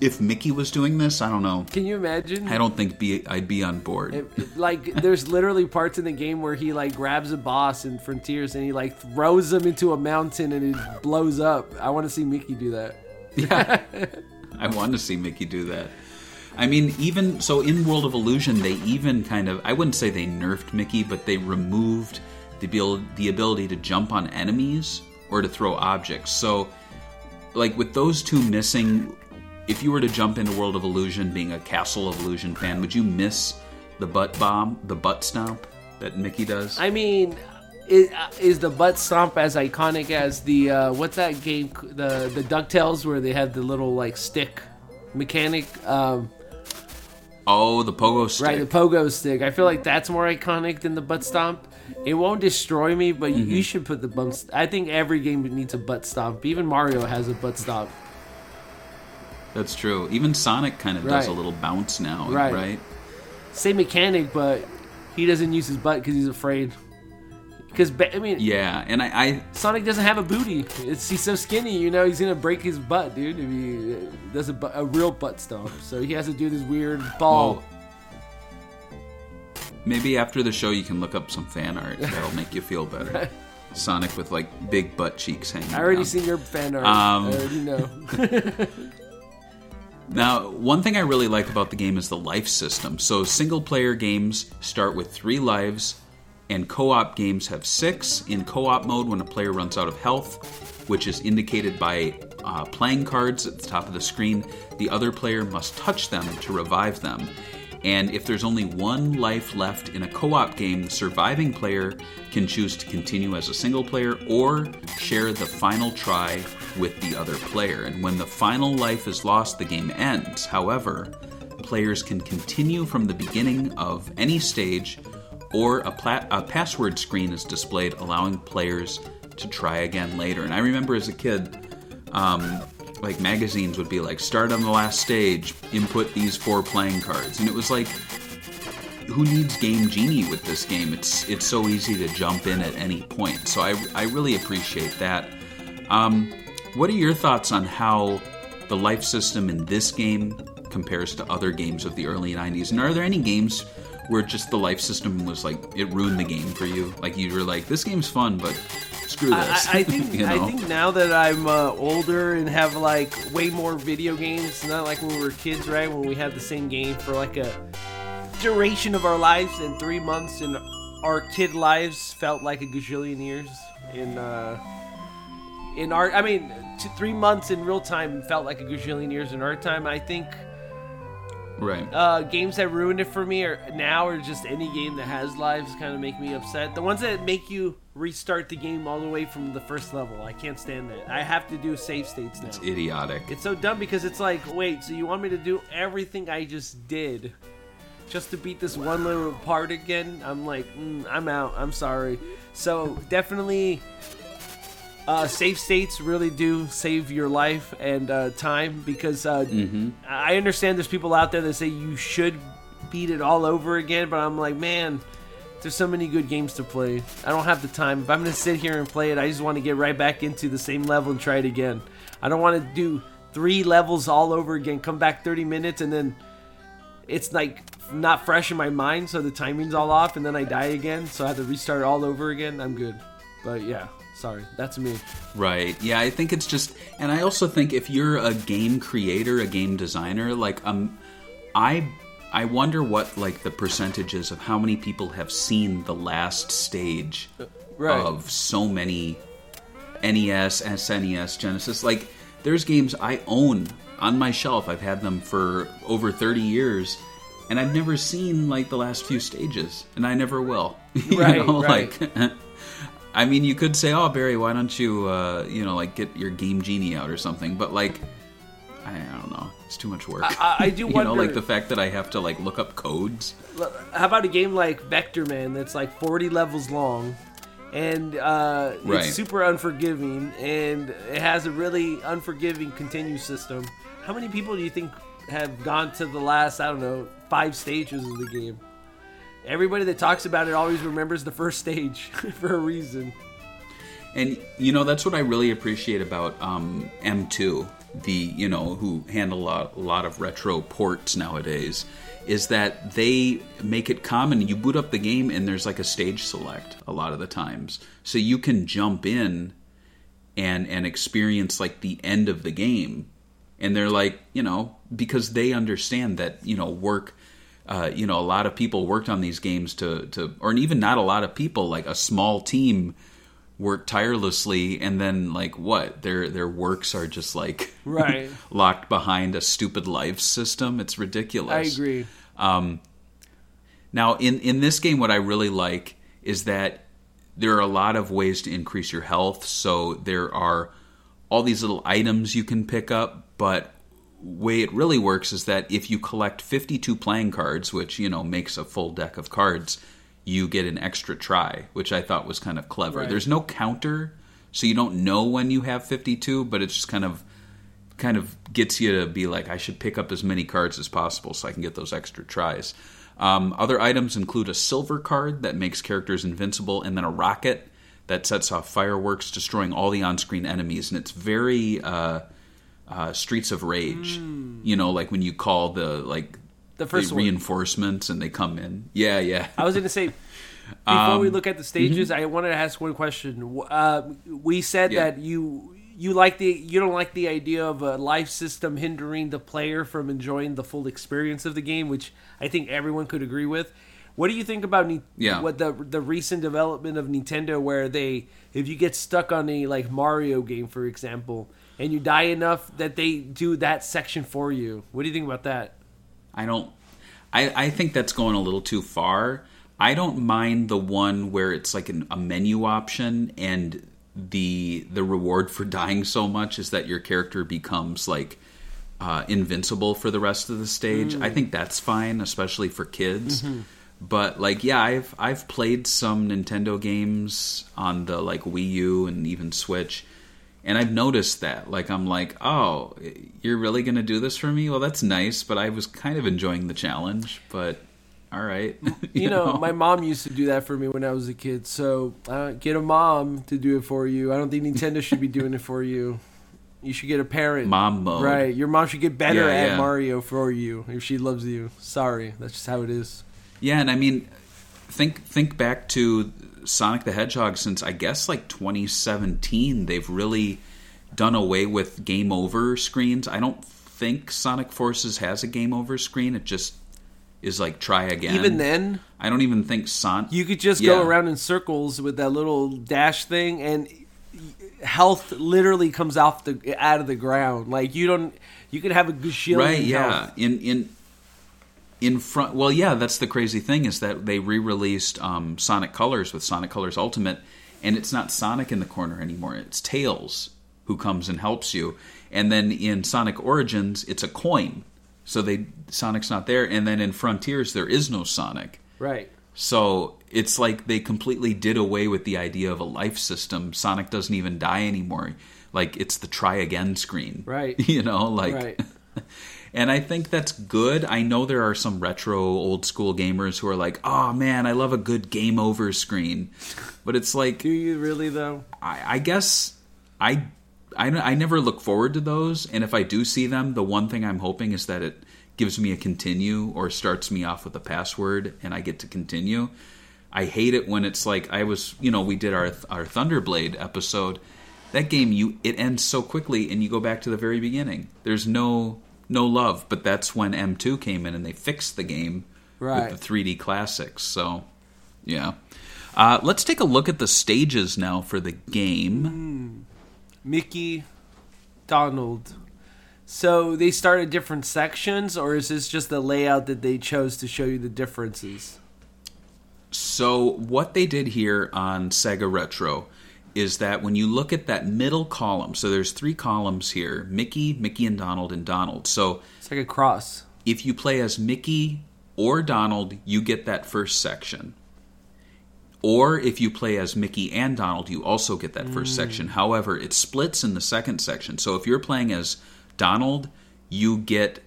If Mickey was doing this, I don't know. Can you imagine? I don't think be, I'd be on board. It, it, like, there's literally parts in the game where he, like, grabs a boss in Frontiers and he, like, throws him into a mountain and it blows up. I want to see Mickey do that. Yeah. I want to see Mickey do that. I mean, even... So, in World of Illusion, they even kind of... I wouldn't say they nerfed Mickey, but they removed the, abil- the ability to jump on enemies or to throw objects. So, like, with those two missing... If you were to jump into World of Illusion, being a Castle of Illusion fan, would you miss the butt bomb, the butt stomp that Mickey does? I mean, is, is the butt stomp as iconic as the uh, what's that game, the the DuckTales where they had the little like stick mechanic? Um, oh, the pogo stick. Right, the pogo stick. I feel like that's more iconic than the butt stomp. It won't destroy me, but mm-hmm. you should put the bumps. I think every game needs a butt stomp. Even Mario has a butt stomp. That's true. Even Sonic kind of right. does a little bounce now, right. right? Same mechanic, but he doesn't use his butt because he's afraid. Because I mean, yeah, and I, I Sonic doesn't have a booty. It's, he's so skinny, you know, he's gonna break his butt, dude. If he does a, a real butt stomp, so he has to do this weird ball. Well, maybe after the show, you can look up some fan art that'll make you feel better. Right. Sonic with like big butt cheeks hanging. I already down. Seen your fan art. Um, I already know. Now, one thing I really like about the game is the life system. So, single-player games start with three lives, and co-op games have six. In co-op mode, when a player runs out of health, which is indicated by uh, playing cards at the top of the screen, the other player must touch them to revive them. And if there's only one life left in a co-op game, the surviving player can choose to continue as a single player or share the final try with the other player. And when the final life is lost, the game ends. However, players can continue from the beginning of any stage, or a, pla- a password screen is displayed, allowing players to try again later. And I remember as a kid, um, like magazines would be like, start on the last stage, input these four playing cards. And it was like, who needs Game Genie with this game? It's it's so easy to jump in at any point. So I, I really appreciate that. Um, what are your thoughts on how the life system in this game compares to other games of the early nineties? And are there any games where just the life system was like, it ruined the game for you? Like you were like, this game's fun, but screw this. I, I think you know? I think now that I'm uh, older and have like way more video games, not like when we were kids, right? When we had the same game for like a duration of our lives and three months, and our kid lives felt like a gazillion years. In uh, in our, I mean, two, three months in real time felt like a gazillion years in our time. I think. Right. Uh, games that ruined it for me are now, or just any game that has lives, kind of make me upset. The ones that make you restart the game all the way from the first level, I can't stand that. I have to do save states now. It's idiotic. It's so dumb because it's like, wait, so you want me to do everything I just did just to beat this one little part again? I'm like, mm, I'm out. I'm sorry. So definitely... Uh, save states really do save your life and uh, time, because uh, mm-hmm. I understand there's people out there that say you should beat it all over again, but I'm like, man, there's so many good games to play. I don't have the time. If I'm going to sit here and play it, I just want to get right back into the same level and try it again. I don't want to do three levels all over again, come back thirty minutes, and then it's like not fresh in my mind, so the timing's all off, and then I die again, so I have to restart all over again. I'm good. But yeah. Sorry, that's me. Right. Yeah, I think it's just... And I also think if you're a game creator, a game designer, like, um, I I wonder what, like, the percentage is of how many people have seen the last stage right. of so many N E S, S N E S, Genesis. Like, there's games I own on my shelf. I've had them for over thirty years, and I've never seen, like, the last few stages, and I never will. you right, know? Right. Like... I mean, you could say, oh, Barry, why don't you, uh, you know, like, get your Game Genie out or something. But, like, I don't know. It's too much work. I, I do you wonder... You know, like, the fact that I have to, like, look up codes. How about a game like Vector Man that's, like, forty levels long, and uh, right. it's super unforgiving, and it has a really unforgiving continue system. How many people do you think have gone to the last, I don't know, five stages of the game? Everybody that talks about it always remembers the first stage for a reason. And, you know, that's what I really appreciate about um, M two, the, you know, who handle a lot of retro ports nowadays, is that they make it common. You boot up the game and there's like a stage select a lot of the times. So you can jump in and and experience like the end of the game. And they're like, you know, because they understand that, you know, work... Uh, you know, a lot of people worked on these games to, to, or even not a lot of people, like a small team worked tirelessly, and then like what? Their their works are just like right. locked behind a stupid life system. It's ridiculous. I agree. Um, now, in, in this game, what I really like is that there are a lot of ways to increase your health. So there are all these little items you can pick up, but... way it really works is that if you collect fifty-two playing cards, which, you know, makes a full deck of cards, you get an extra try, which I thought was kind of clever. Right. There's no counter, so you don't know when you have fifty-two, but it just kind of kind of gets you to be like, I should pick up as many cards as possible so I can get those extra tries. Um, other items include a silver card that makes characters invincible, and then a rocket that sets off fireworks, destroying all the on-screen enemies. And it's very... Uh, Uh, Streets of Rage, mm. you know, like when you call the like the first the reinforcements one. And they come in. Yeah, yeah. I was going to say, before um, we look at the stages, mm-hmm. I wanted to ask one question. Uh, we said yeah. that you you like the you don't like the idea of a life system hindering the player from enjoying the full experience of the game, which I think everyone could agree with. What do you think about Ni- yeah. what the the recent development of Nintendo, where they, if you get stuck on a like Mario game, for example, and you die enough that they do that section for you? What do you think about that? I don't. I, I think that's going a little too far. I don't mind the one where it's like an, a menu option, and the the reward for dying so much is that your character becomes like uh, invincible for the rest of the stage. Mm. I think that's fine, especially for kids. Mm-hmm. But like, yeah, I've I've played some Nintendo games on the like Wii U and even Switch, and I've noticed that. Like, I'm like, oh, you're really gonna do this for me? Well, that's nice, but I was kind of enjoying the challenge. But all right, you, you know, know, my mom used to do that for me when I was a kid. So uh, get a mom to do it for you. I don't think Nintendo should be doing it for you. You should get a parent. Mom mode. Right, your mom should get better yeah, at yeah. Mario for you if she loves you. Sorry, that's just how it is. Yeah, and I mean, think think back to Sonic the Hedgehog. Since I guess like twenty seventeen, they've really done away with game over screens. I don't think Sonic Forces has a game over screen. It just is like try again. Even then? I don't even think Sonic... You could just yeah. go around in circles with that little dash thing, and health literally comes off the out of the ground. Like, you don't... You could have a good shield. Right, yeah. Health. In in... In front, well, yeah, that's the crazy thing, is that they re-released um, Sonic Colors with Sonic Colors Ultimate, and it's not Sonic in the corner anymore. It's Tails who comes and helps you. And then in Sonic Origins, it's a coin, so they Sonic's not there. And then in Frontiers, there is no Sonic. Right. So it's like they completely did away with the idea of a life system. Sonic doesn't even die anymore. Like, it's the try again screen. Right. You know, like. Right. And I think that's good. I know there are some retro, old-school gamers who are like, oh, man, I love a good game-over screen. But it's like... Do you really, though? I, I guess I, I, I never look forward to those. And if I do see them, the one thing I'm hoping is that it gives me a continue or starts me off with a password and I get to continue. I hate it when it's like I was... You know, we did our our Thunderblade episode. That game, you it ends so quickly and you go back to the very beginning. There's no... No love, but that's when M two came in and they fixed the game right. with the three D classics. So, yeah. Uh, let's take a look at the stages now for the game. Mm. Mickey, Donald. So they start at different sections, or is this just the layout that they chose to show you the differences? So what they did here on Sega Retro is that when you look at that middle column, so there's three columns here, Mickey, Mickey and Donald, and Donald. So it's like a cross. If you play as Mickey or Donald, you get that first section. Or if you play as Mickey and Donald, you also get that first mm. section. However, it splits in the second section. So if you're playing as Donald, you get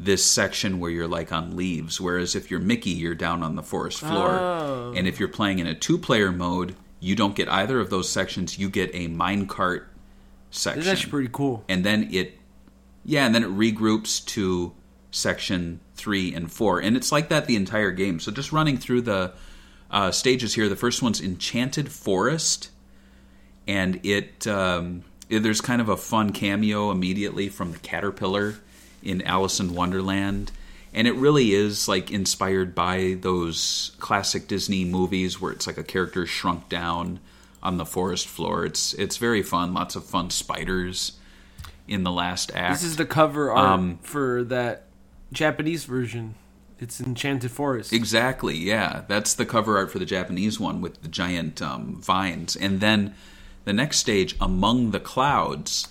this section where you're like on leaves, whereas if you're Mickey, you're down on the forest floor. Oh. And if you're playing in a two-player mode, you don't get either of those sections. You get a minecart section. That's actually pretty cool. And then it, yeah, and then it regroups to section three and four, and it's like that the entire game. So just running through the uh, stages here. The first one's Enchanted Forest, and it, um, it there's kind of a fun cameo immediately from the caterpillar in Alice in Wonderland. And it really is like inspired by those classic Disney movies where it's like a character shrunk down on the forest floor. It's it's very fun. Lots of fun spiders in the last act. This is the cover art um, for that Japanese version. It's Enchanted Forest. Exactly, yeah. That's the cover art for the Japanese one with the giant um, vines. And then the next stage, Among the Clouds,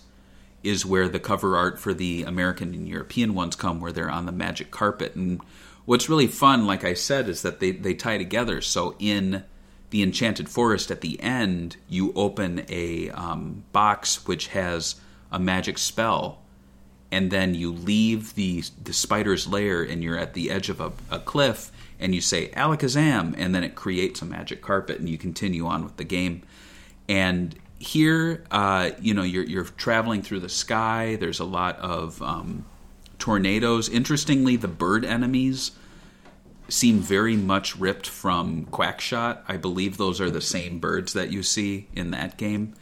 is where the cover art for the American and European ones come, where they're on the magic carpet. And what's really fun, like I said, is that they, they tie together. So in the Enchanted Forest at the end, you open a um, box which has a magic spell, and then you leave the, the spider's lair, and you're at the edge of a, a cliff, and you say, Alakazam, and then it creates a magic carpet, and you continue on with the game. And... Here, uh, you know, you're, you're traveling through the sky. There's a lot of um, tornadoes. Interestingly, the bird enemies seem very much ripped from Quackshot. I believe those are the same birds that you see in that game.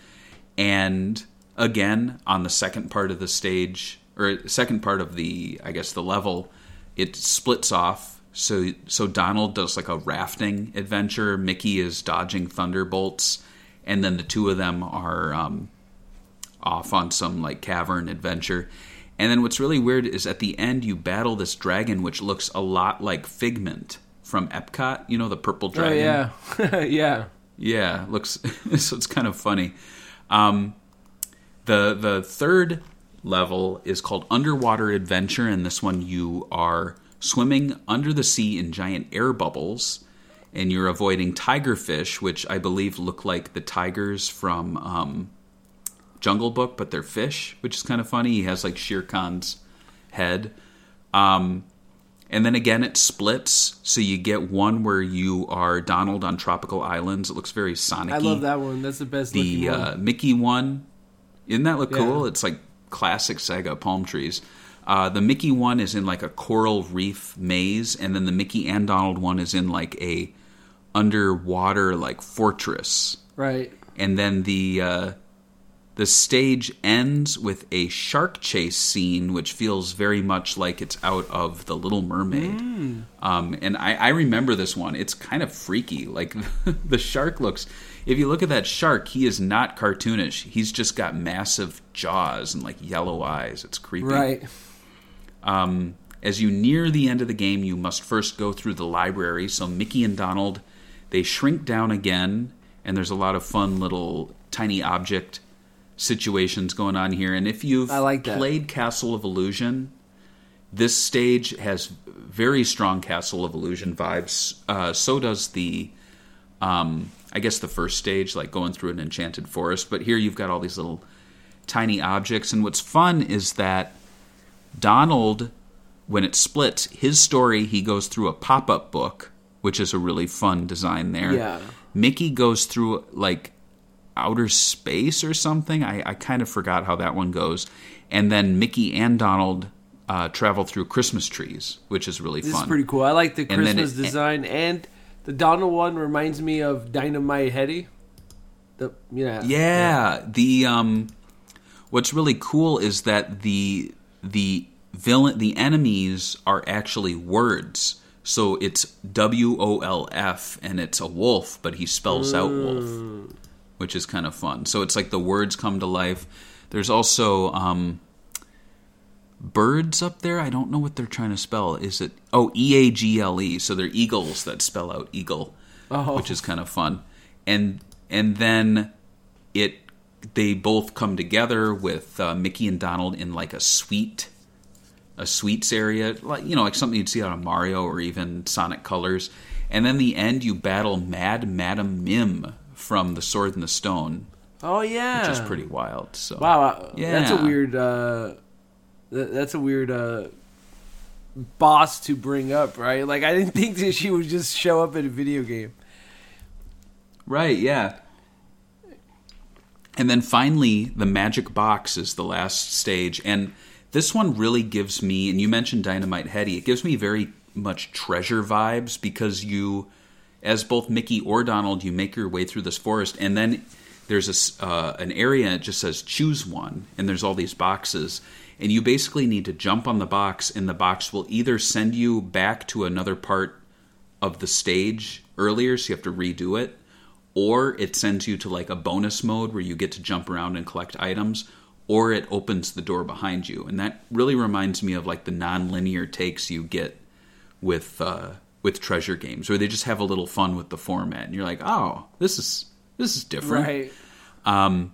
And again, on the second part of the stage, or second part of the, I guess, the level, it splits off So so Donald does like a rafting adventure. Mickey is dodging thunderbolts, and then the two of them are um, off on some like cavern adventure. And then what's really weird is at the end you battle this dragon, which looks a lot like Figment from Epcot. You know, the purple dragon. Oh yeah, yeah, yeah. Looks so it's kind of funny. Um, the the third level is called Underwater Adventure, and this one you are swimming under the sea in giant air bubbles, and you're avoiding tigerfish, which I believe look like the tigers from um, Jungle Book, but they're fish, which is kind of funny. He has like Shere Khan's head. Um, and then again, it splits, so you get one where you are Donald on tropical islands. It looks very Sonic-y. I love that one. That's the best looking one. The uh, Mickey one. Isn't that look yeah. cool? It's like classic Sega palm trees. Uh, the Mickey one is in like a coral reef maze, and then the Mickey and Donald one is in like a underwater like fortress. Right. And then the uh, the stage ends with a shark chase scene, which feels very much like it's out of The Little Mermaid. Mm. Um, and I, I remember this one. It's kind of freaky. Like the shark looks. If you look at that shark, he is not cartoonish. He's just got massive jaws and like yellow eyes. It's creepy. Right. Um, as you near the end of the game, you must first go through the library. So Mickey and Donald, they shrink down again, and there's a lot of fun little tiny object situations going on here. And if you've I like that. played Castle of Illusion, this stage has very strong Castle of Illusion vibes. Uh, so does the, um, I guess the first stage, like going through an enchanted forest. But here you've got all these little tiny objects. And what's fun is that Donald, when it splits, his story, he goes through a pop-up book, which is a really fun design there. Yeah. Mickey goes through, like, outer space or something. I, I kind of forgot how that one goes. And then Mickey and Donald uh, travel through Christmas trees, which is really this fun. This is pretty cool. I like the Christmas it, design. And the Donald one reminds me of Dynamite Heady. The, yeah. Yeah. yeah. The, um, what's really cool is that the... The villain, the enemies are actually words. So it's W O L F, and it's a wolf, but he spells mm. out wolf, which is kind of fun. So it's like the words come to life. There's also um, birds up there. I don't know what they're trying to spell. Is it oh E A G L E? So they're eagles that spell out eagle, oh. which is kind of fun. And and then it. They both come together with uh, Mickey and Donald in like a suite, a suites area, like you know, like something you'd see out of Mario or even Sonic Colors. And then the end, you battle Mad Madam Mim from The Sword and the Stone. Oh yeah, which is pretty wild. So wow, I, yeah, that's a weird, uh, th- that's a weird uh, boss to bring up, right? Like I didn't think that she would just show up in a video game. Right? Yeah. And then finally, the Magic Box is the last stage. And this one really gives me, and you mentioned Dynamite Heady, it gives me very much treasure vibes because you, as both Mickey or Donald, you make your way through this forest. And then there's a, uh, an area, it just says choose one. And there's all these boxes. And you basically need to jump on the box. And the box will either send you back to another part of the stage earlier, so you have to redo it. Or it sends you to like a bonus mode where you get to jump around and collect items, or it opens the door behind you. And that really reminds me of like the non-linear takes you get with uh, with treasure games, where they just have a little fun with the format. And you're like, oh, this is this is different. Right. Um,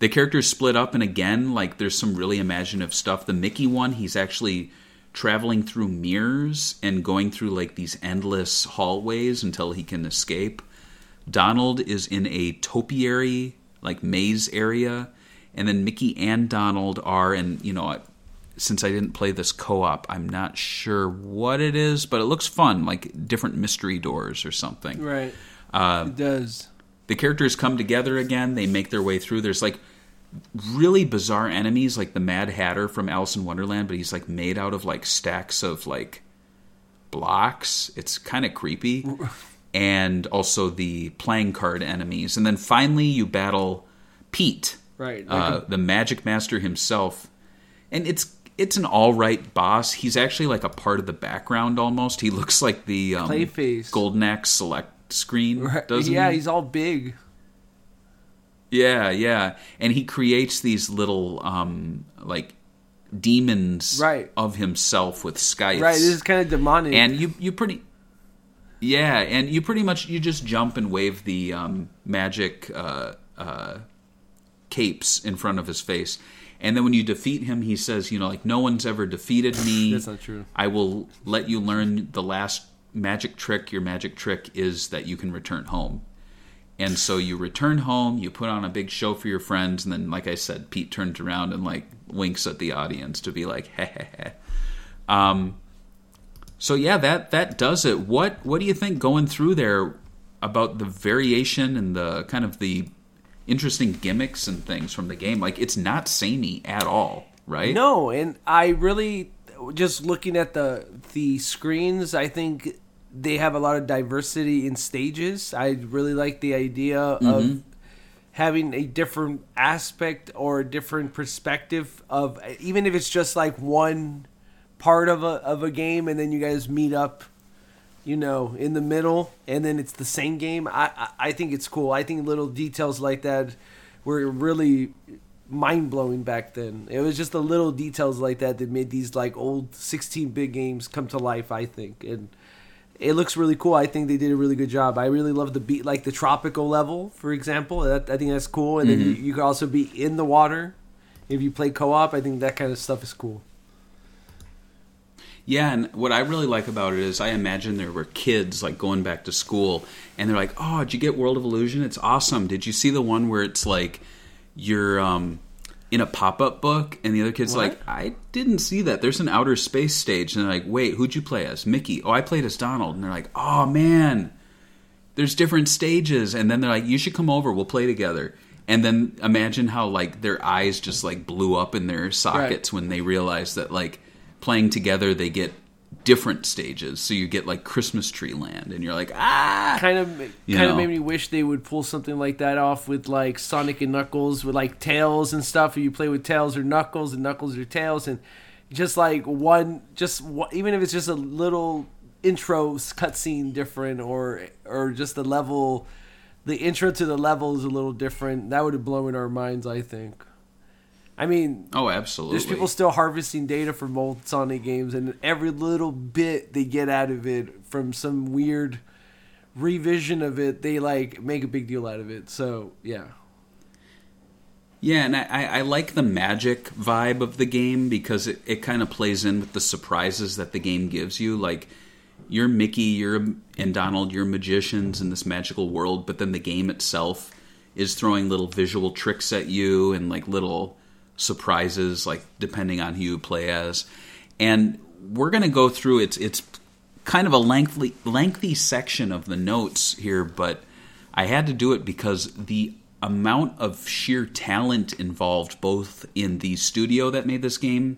the characters split up, and again, like there's some really imaginative stuff. The Mickey one, he's actually traveling through mirrors and going through like these endless hallways until he can escape. Donald is in a topiary, like, maze area. And then Mickey and Donald are, and, you know, I, since I didn't play this co-op, I'm not sure what it is, but it looks fun, like different mystery doors or something. Right. Uh, it does. The characters come together again. They make their way through. There's, like, really bizarre enemies, like the Mad Hatter from Alice in Wonderland, but he's, like, made out of, like, stacks of, like, blocks. It's kind of creepy. And also the playing card enemies. And then finally you battle Pete, right? Like uh, a... the Magic Master himself. And it's it's an all right boss. He's actually like a part of the background almost. He looks like the um, Clayface. Golden Axe select screen, doesn't yeah, he? Yeah, he's all big. Yeah, yeah. And he creates these little um, like demons right. of himself with scythes. Right, this is kind of demonic. And you, you pretty... Yeah, and you pretty much, you just jump and wave the um, magic uh, uh, capes in front of his face. And then when you defeat him, he says, you know, like, no one's ever defeated me. That's not true. I will let you learn the last magic trick. Your magic trick is that you can return home. And so you return home, you put on a big show for your friends, and then, like I said, Pete turns around and, like, winks at the audience to be like, heh, heh, heh. Um... So yeah, that, that does it. What what do you think going through there about the variation and the kind of the interesting gimmicks and things from the game? Like, it's not samey at all, right? No, and I really, just looking at the the screens, I think they have a lot of diversity in stages. I really like the idea mm-hmm. of having a different aspect or a different perspective of, even if it's just like one part of a of a game, and then you guys meet up, you know, in the middle, and then it's the same game. I, I, I think it's cool. I think little details like that were really mind-blowing back then. It was just the little details like that that made these, like, old sixteen-bit games come to life, I think. And it looks really cool. I think they did a really good job. I really love the beat, like the tropical level, for example. That, I think that's cool. And mm-hmm. then you, you can also be in the water if you play co-op. I think that kind of stuff is cool. Yeah, and what I really like about it is I imagine there were kids, like, going back to school, and they're like, oh, did you get World of Illusion? It's awesome. Did you see the one where it's, like, you're um, in a pop-up book? And the other kid's what? like, I didn't see that. There's an outer space stage. And they're like, wait, who'd you play as? Mickey. Oh, I played as Donald. And they're like, oh, man, there's different stages. And then they're like, you should come over. We'll play together. And then imagine how, like, their eyes just, like, blew up in their sockets right. when they realized that, like, playing together, they get different stages. So you get, like, Christmas Tree Land, and you're like, ah! Kind of kind know. of made me wish they would pull something like that off with, like, Sonic and Knuckles, with, like, Tails and stuff, and you play with Tails or Knuckles, and Knuckles or Tails, and just, like, one, just one, even if it's just a little intro cutscene different, or or just the level, the intro to the level is a little different. That would have blown our minds, I think. I mean, oh, absolutely. There's people still harvesting data from old Sonic games, and every little bit they get out of it from some weird revision of it, they, like, make a big deal out of it. So, yeah. Yeah, and I, I like the magic vibe of the game because it, it kind of plays in with the surprises that the game gives you. Like, you're Mickey, you're and Donald, you're magicians in this magical world, but then the game itself is throwing little visual tricks at you and, like, little surprises, like, depending on who you play as. And we're going to go through, it's it's kind of a lengthy lengthy section of the notes here, but I had to do it because the amount of sheer talent involved, both in the studio that made this game,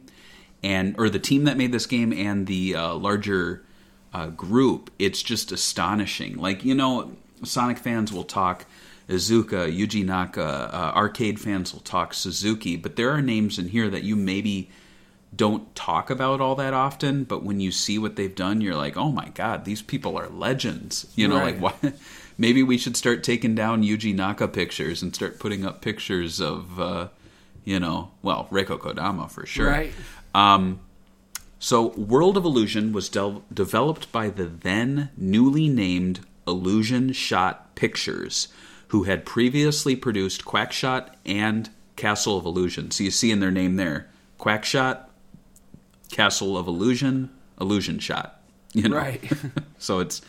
and or the team that made this game, and the uh, larger uh, group, it's just astonishing. Like, you know, Sonic fans will talk Izuka, Yuji Naka, uh, arcade fans will talk Suzuki, but there are names in here that you maybe don't talk about all that often, but when you see what they've done, you're like, oh my god, these people are legends. You know, right. like, why? Maybe we should start taking down Yuji Naka pictures and start putting up pictures of, uh, you know, well, Reiko Kodama for sure. Right. Um, so World of Illusion was de- developed by the then newly named Illusion Shot Pictures, who had previously produced Quackshot and Castle of Illusion. So you see in their name there, Quackshot, Castle of Illusion, Illusion Shot. You know? Right. So it's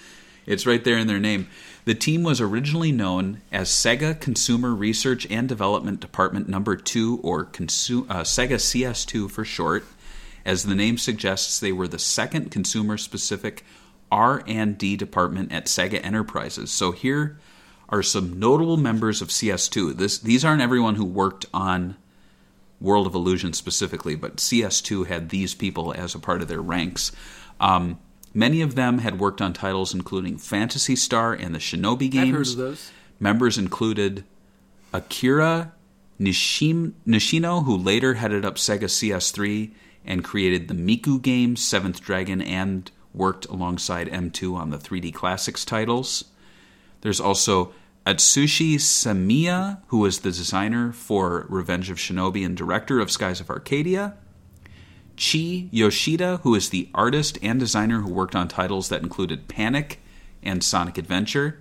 it's right there in their name. The team was originally known as Sega Consumer Research and Development Department number two, or Consu- uh, Sega C S two for short. As the name suggests, they were the second consumer-specific R and D department at Sega Enterprises. So here are some notable members of C S two. This, these aren't everyone who worked on World of Illusion specifically, but C S two had these people as a part of their ranks. Um, many of them had worked on titles including Phantasy Star and the Shinobi games. I've heard of those. Members included Akira Nishim, Nishino, who later headed up Sega C S three, and created the Miku games, Seventh Dragon, and worked alongside M two on the three D Classics titles. There's also Atsushi Samiya, who was the designer for Revenge of Shinobi and director of Skies of Arcadia. Chi Yoshida, who is the artist and designer who worked on titles that included Panic and Sonic Adventure.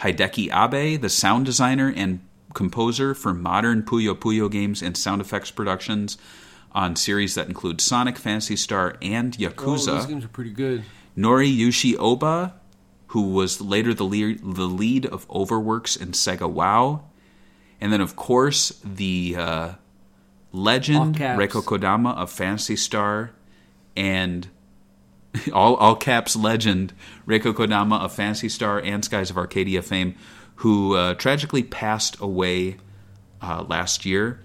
Hideki Abe, the sound designer and composer for modern Puyo Puyo games and sound effects productions on series that include Sonic, Phantasy Star, and Yakuza. Oh, those games are pretty good. Noriyushi Oba, who was later the lead, the lead of Overworks and Sega WoW. And then, of course, the uh, legend, Reiko Kodama of Phantasy Star, and all, all caps legend, Reiko Kodama of Phantasy Star and Skies of Arcadia fame, who uh, tragically passed away uh, last year.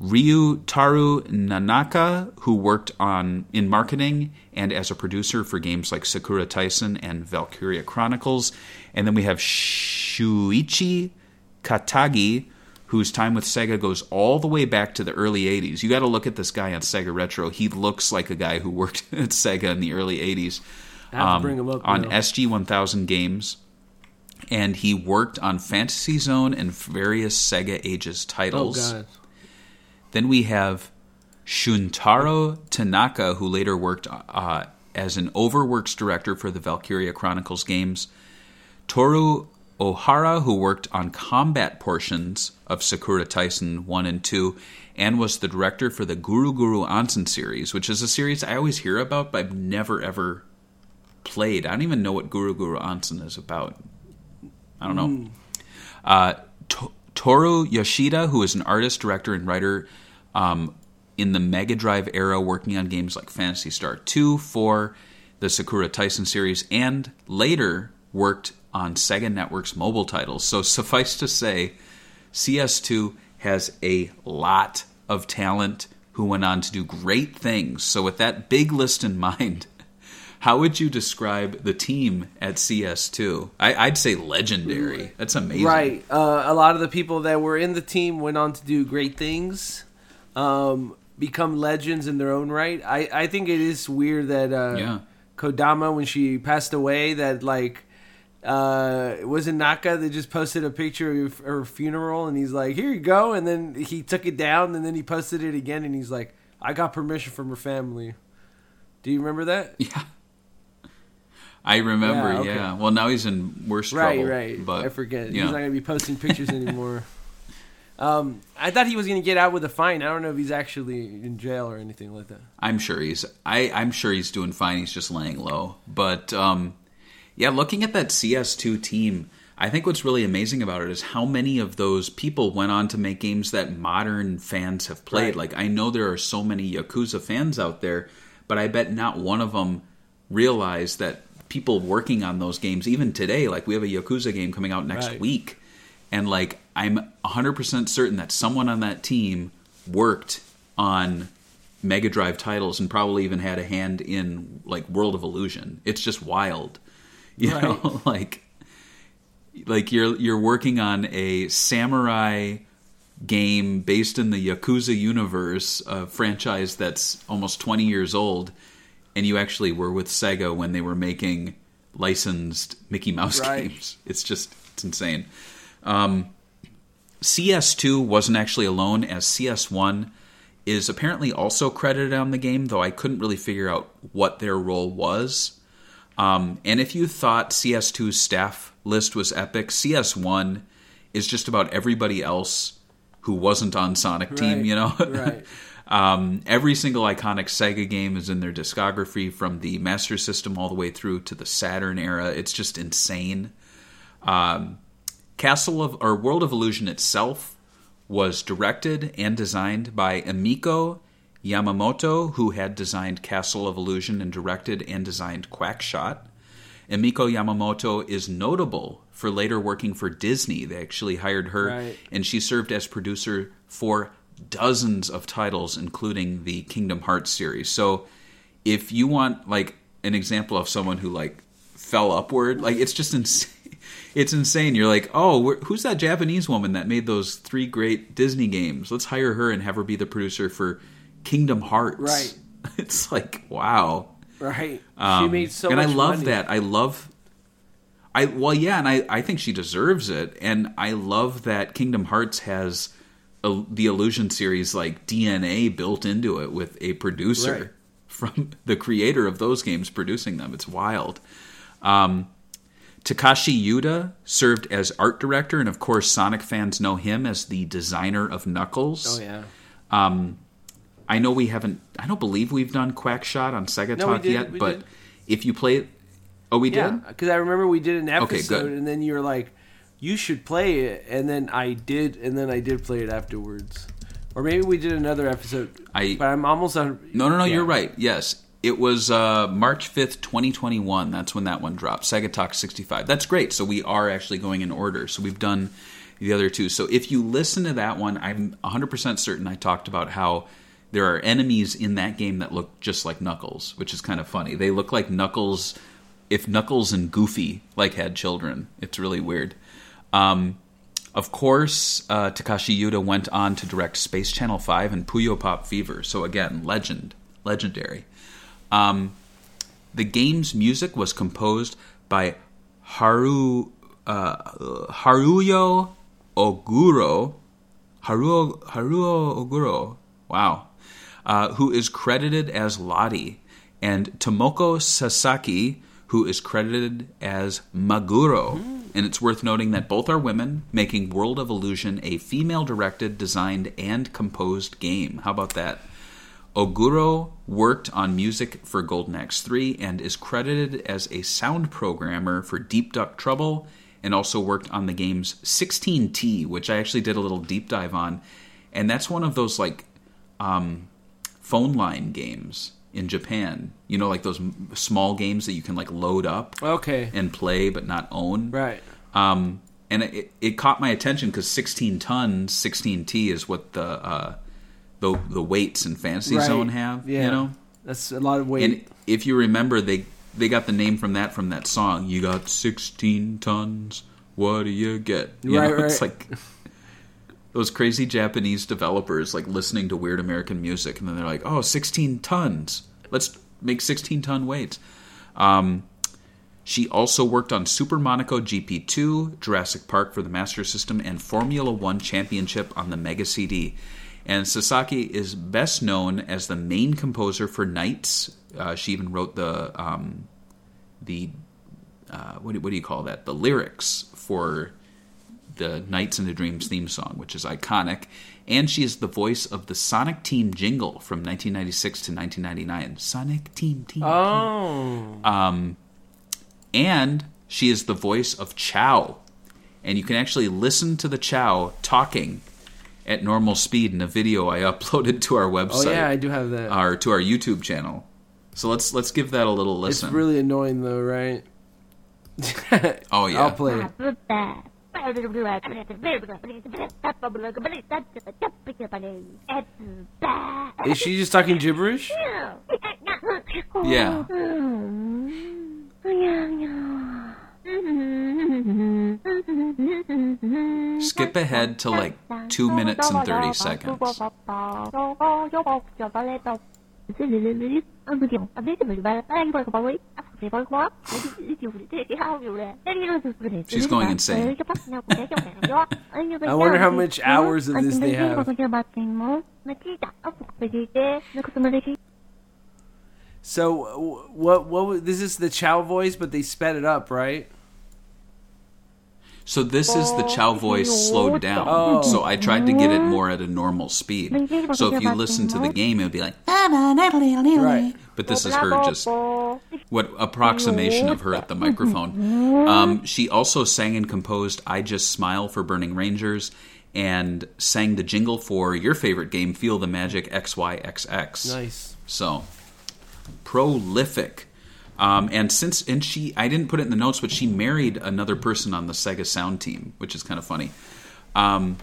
Ryutaru Nanaka, who worked on in marketing and as a producer for games like Sakura Taisen and Valkyria Chronicles. And then we have Shuichi Katagi, whose time with Sega goes all the way back to the early eighties. You got to look at this guy on Sega Retro. He looks like a guy who worked at Sega in the early eighties um, bring him up on now. S G one thousand games. And he worked on Fantasy Zone and various Sega Ages titles. Oh, God. Then we have Shuntaro Tanaka, who later worked uh, as an Overworks director for the Valkyria Chronicles games. Toru Ohara, who worked on combat portions of Sakura Taisen one and two, and was the director for the Guru Guru Onsen series, which is a series I always hear about, but I've never, ever played. I don't even know what Guru Guru Onsen is about. I don't know. Mm. Uh, to- Toru Yoshida, who is an artist, director, and writer um, in the Mega Drive era, working on games like Phantasy Star two, four, the Sakura Taisen series, and later worked on Sega Network's mobile titles. So suffice to say, C S two has a lot of talent who went on to do great things. So with that big list in mind, how would you describe the team at C S two? I, I'd say legendary. That's amazing. Right. Uh, a lot of the people that were in the team went on to do great things, um, become legends in their own right. I, I think it is weird that uh, yeah. Kodama, when she passed away, that like uh, it wasn't Naka. They just posted a picture of her funeral, and he's like, here you go. And then he took it down, and then he posted it again, and he's like, I got permission from her family. Do you remember that? Yeah. I remember, yeah, okay. yeah. Well, now he's in worse right, trouble. Right, right. But I forget. Yeah. He's not going to be posting pictures anymore. um, I thought he was going to get out with a fine. I don't know if he's actually in jail or anything like that. I'm sure he's. I, I'm sure he's doing fine. He's just laying low. But um, yeah, looking at that C S two team, I think what's really amazing about it is how many of those people went on to make games that modern fans have played. Right. Like I know there are so many Yakuza fans out there, but I bet not one of them realized that. People working on those games, even today, like we have a Yakuza game coming out next right. week, and like I'm one hundred percent certain that someone on that team worked on Mega Drive titles and probably even had a hand in like World of Illusion. It's just wild, you right. know, like like you're you're working on a samurai game based in the Yakuza universe, a franchise that's almost twenty years old. And you actually were with Sega when they were making licensed Mickey Mouse right. games. It's just, it's insane. Um, C S two wasn't actually alone, as C S one is apparently also credited on the game, though I couldn't really figure out what their role was. Um, and if you thought C S two's staff list was epic, C S one is just about everybody else who wasn't on Sonic right. Team, you know? Right. Um, every single iconic Sega game is in their discography, from the Master System all the way through to the Saturn era. It's just insane. Um, Castle of or World of Illusion itself was directed and designed by Emiko Yamamoto, who had designed Castle of Illusion and directed and designed Quackshot. Emiko Yamamoto is notable for later working for Disney. They actually hired her, right. and she served as producer for dozens of titles, including the Kingdom Hearts series. So if you want like an example of someone who like fell upward, like it's just insane. It's insane. You're like, oh, we're, who's that Japanese woman that made those three great Disney games? Let's hire her and have her be the producer for Kingdom Hearts. Right. It's like, wow. Right. Um, she made so and much And I love money. that. I love... I Well, yeah, and I, I think she deserves it. And I love that Kingdom Hearts has a, the Illusion series, like, D N A built into it with a producer right. from the creator of those games producing them. It's wild. Um, Takashi Yuda served as art director, and of course Sonic fans know him as the designer of Knuckles. Oh, yeah. Um, I know we haven't... I don't believe we've done Quackshot on Sega no, Talk did, yet, but did. if you play... Oh, we yeah, did? Because I remember we did an episode, okay, and then you were like, you should play it, and then I did, and then I did play it afterwards. Or maybe we did another episode, I, but I'm almost... on. No, no, no, yeah. you're right. Yes. It was uh, March fifth, twenty twenty-one. That's when that one dropped. Sega Talk sixty-five. That's great. So we are actually going in order. So we've done the other two. So if you listen to that one, I'm one hundred percent certain I talked about how... there are enemies in that game that look just like Knuckles, which is kind of funny. They look like Knuckles, if Knuckles and Goofy like had children. It's really weird. Um, of course, uh, Takashi Yuda went on to direct Space Channel five and Puyo Pop Fever. So again, legend, legendary. Um, the game's music was composed by Haru uh, Haruyo Oguro. Haruo Haruo Oguro. Wow. Uh, who is credited as Lottie, and Tomoko Sasaki, who is credited as Maguro. Mm-hmm. And it's worth noting that both are women, making World of Illusion a female-directed, designed, and composed game. How about that? Oguro worked on music for Golden Axe three and is credited as a sound programmer for Deep Duck Trouble, and also worked on the game's sixteen T, which I actually did a little deep dive on. And that's one of those, like, Um, phone line games in Japan. You know, like those m- small games that you can like load up okay. and play but not own. Right. Um, and it, it caught my attention because sixteen tons, sixteen T is what the uh, the the weights in Fantasy right. Zone have. Yeah. You know, that's a lot of weight. And if you remember, they they got the name from that from that song. You got sixteen tons. What do you get? You right, know, right. It's like. Those crazy Japanese developers like listening to weird American music, and then they're like, oh, sixteen tons. Let's make sixteen ton weights. Um, she also worked on Super Monaco G P two, Jurassic Park for the Master System, and Formula One Championship on the Mega C D. And Sasaki is best known as the main composer for Knights. Uh, she even wrote the, um, the uh, what, do, what do you call that? The lyrics for... the Nights into Dreams theme song, which is iconic. And she is the voice of the Sonic Team jingle from nineteen ninety-six to nineteen ninety-nine. Sonic Team, Team, Oh. Team. Um, and she is the voice of Chow. And you can actually listen to the Chow talking at normal speed in a video I uploaded to our website. Oh, yeah, I do have that. Or to our YouTube channel. So let's let's give that a little listen. It's really annoying, though, right? Oh, yeah. I'll play it. Is she just talking gibberish? Yeah. Skip ahead to like two minutes and thirty seconds. She's going insane. I wonder how much hours of this they have. So, what? What? This is the Chow voice, but they sped it up, right? So this is the Chow voice slowed down. Oh. So I tried to get it more at a normal speed. So if you listen to the game, it would be like... Right. But this is her just... What approximation of her at the microphone. Um, she also sang and composed I Just Smile for Burning Rangers and sang the jingle for your favorite game, Feel the Magic X Y X X. Nice. So, prolific. Um, and since and she, I didn't put it in the notes, but she married another person on the Sega sound team, which is kind of funny. Um,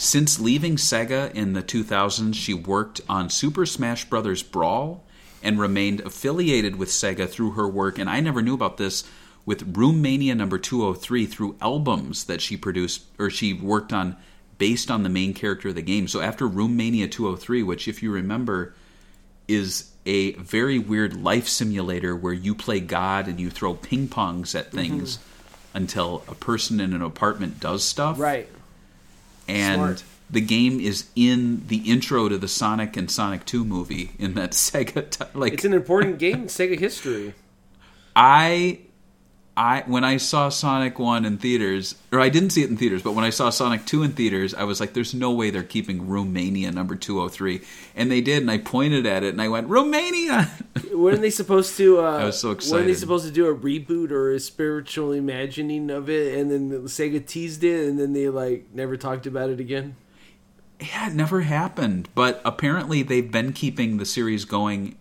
since leaving Sega in the two thousands, she worked on Super Smash Bros. Brawl and remained affiliated with Sega through her work. And I never knew about this with Room Mania number two oh three through albums that she produced or she worked on based on the main character of the game. So after Room Mania two oh three, which if you remember is a very weird life simulator where you play God and you throw ping pongs at things mm-hmm. until a person in an apartment does stuff. Right. And Smart. The game is in the intro to the Sonic and Sonic two movie in that Sega... T- like It's an important game in Sega history. I... I when I saw Sonic one in theaters, or I didn't see it in theaters, but when I saw Sonic two in theaters, I was like, there's no way they're keeping Room Mania number two oh three. And they did, and I pointed at it, and I went, Room Mania! Weren't they supposed to... Uh, I was so excited. Weren't they supposed to do a reboot or a spiritual imagining of it, and then Sega teased it, and then they like never talked about it again? Yeah, it never happened. But apparently they've been keeping the series going...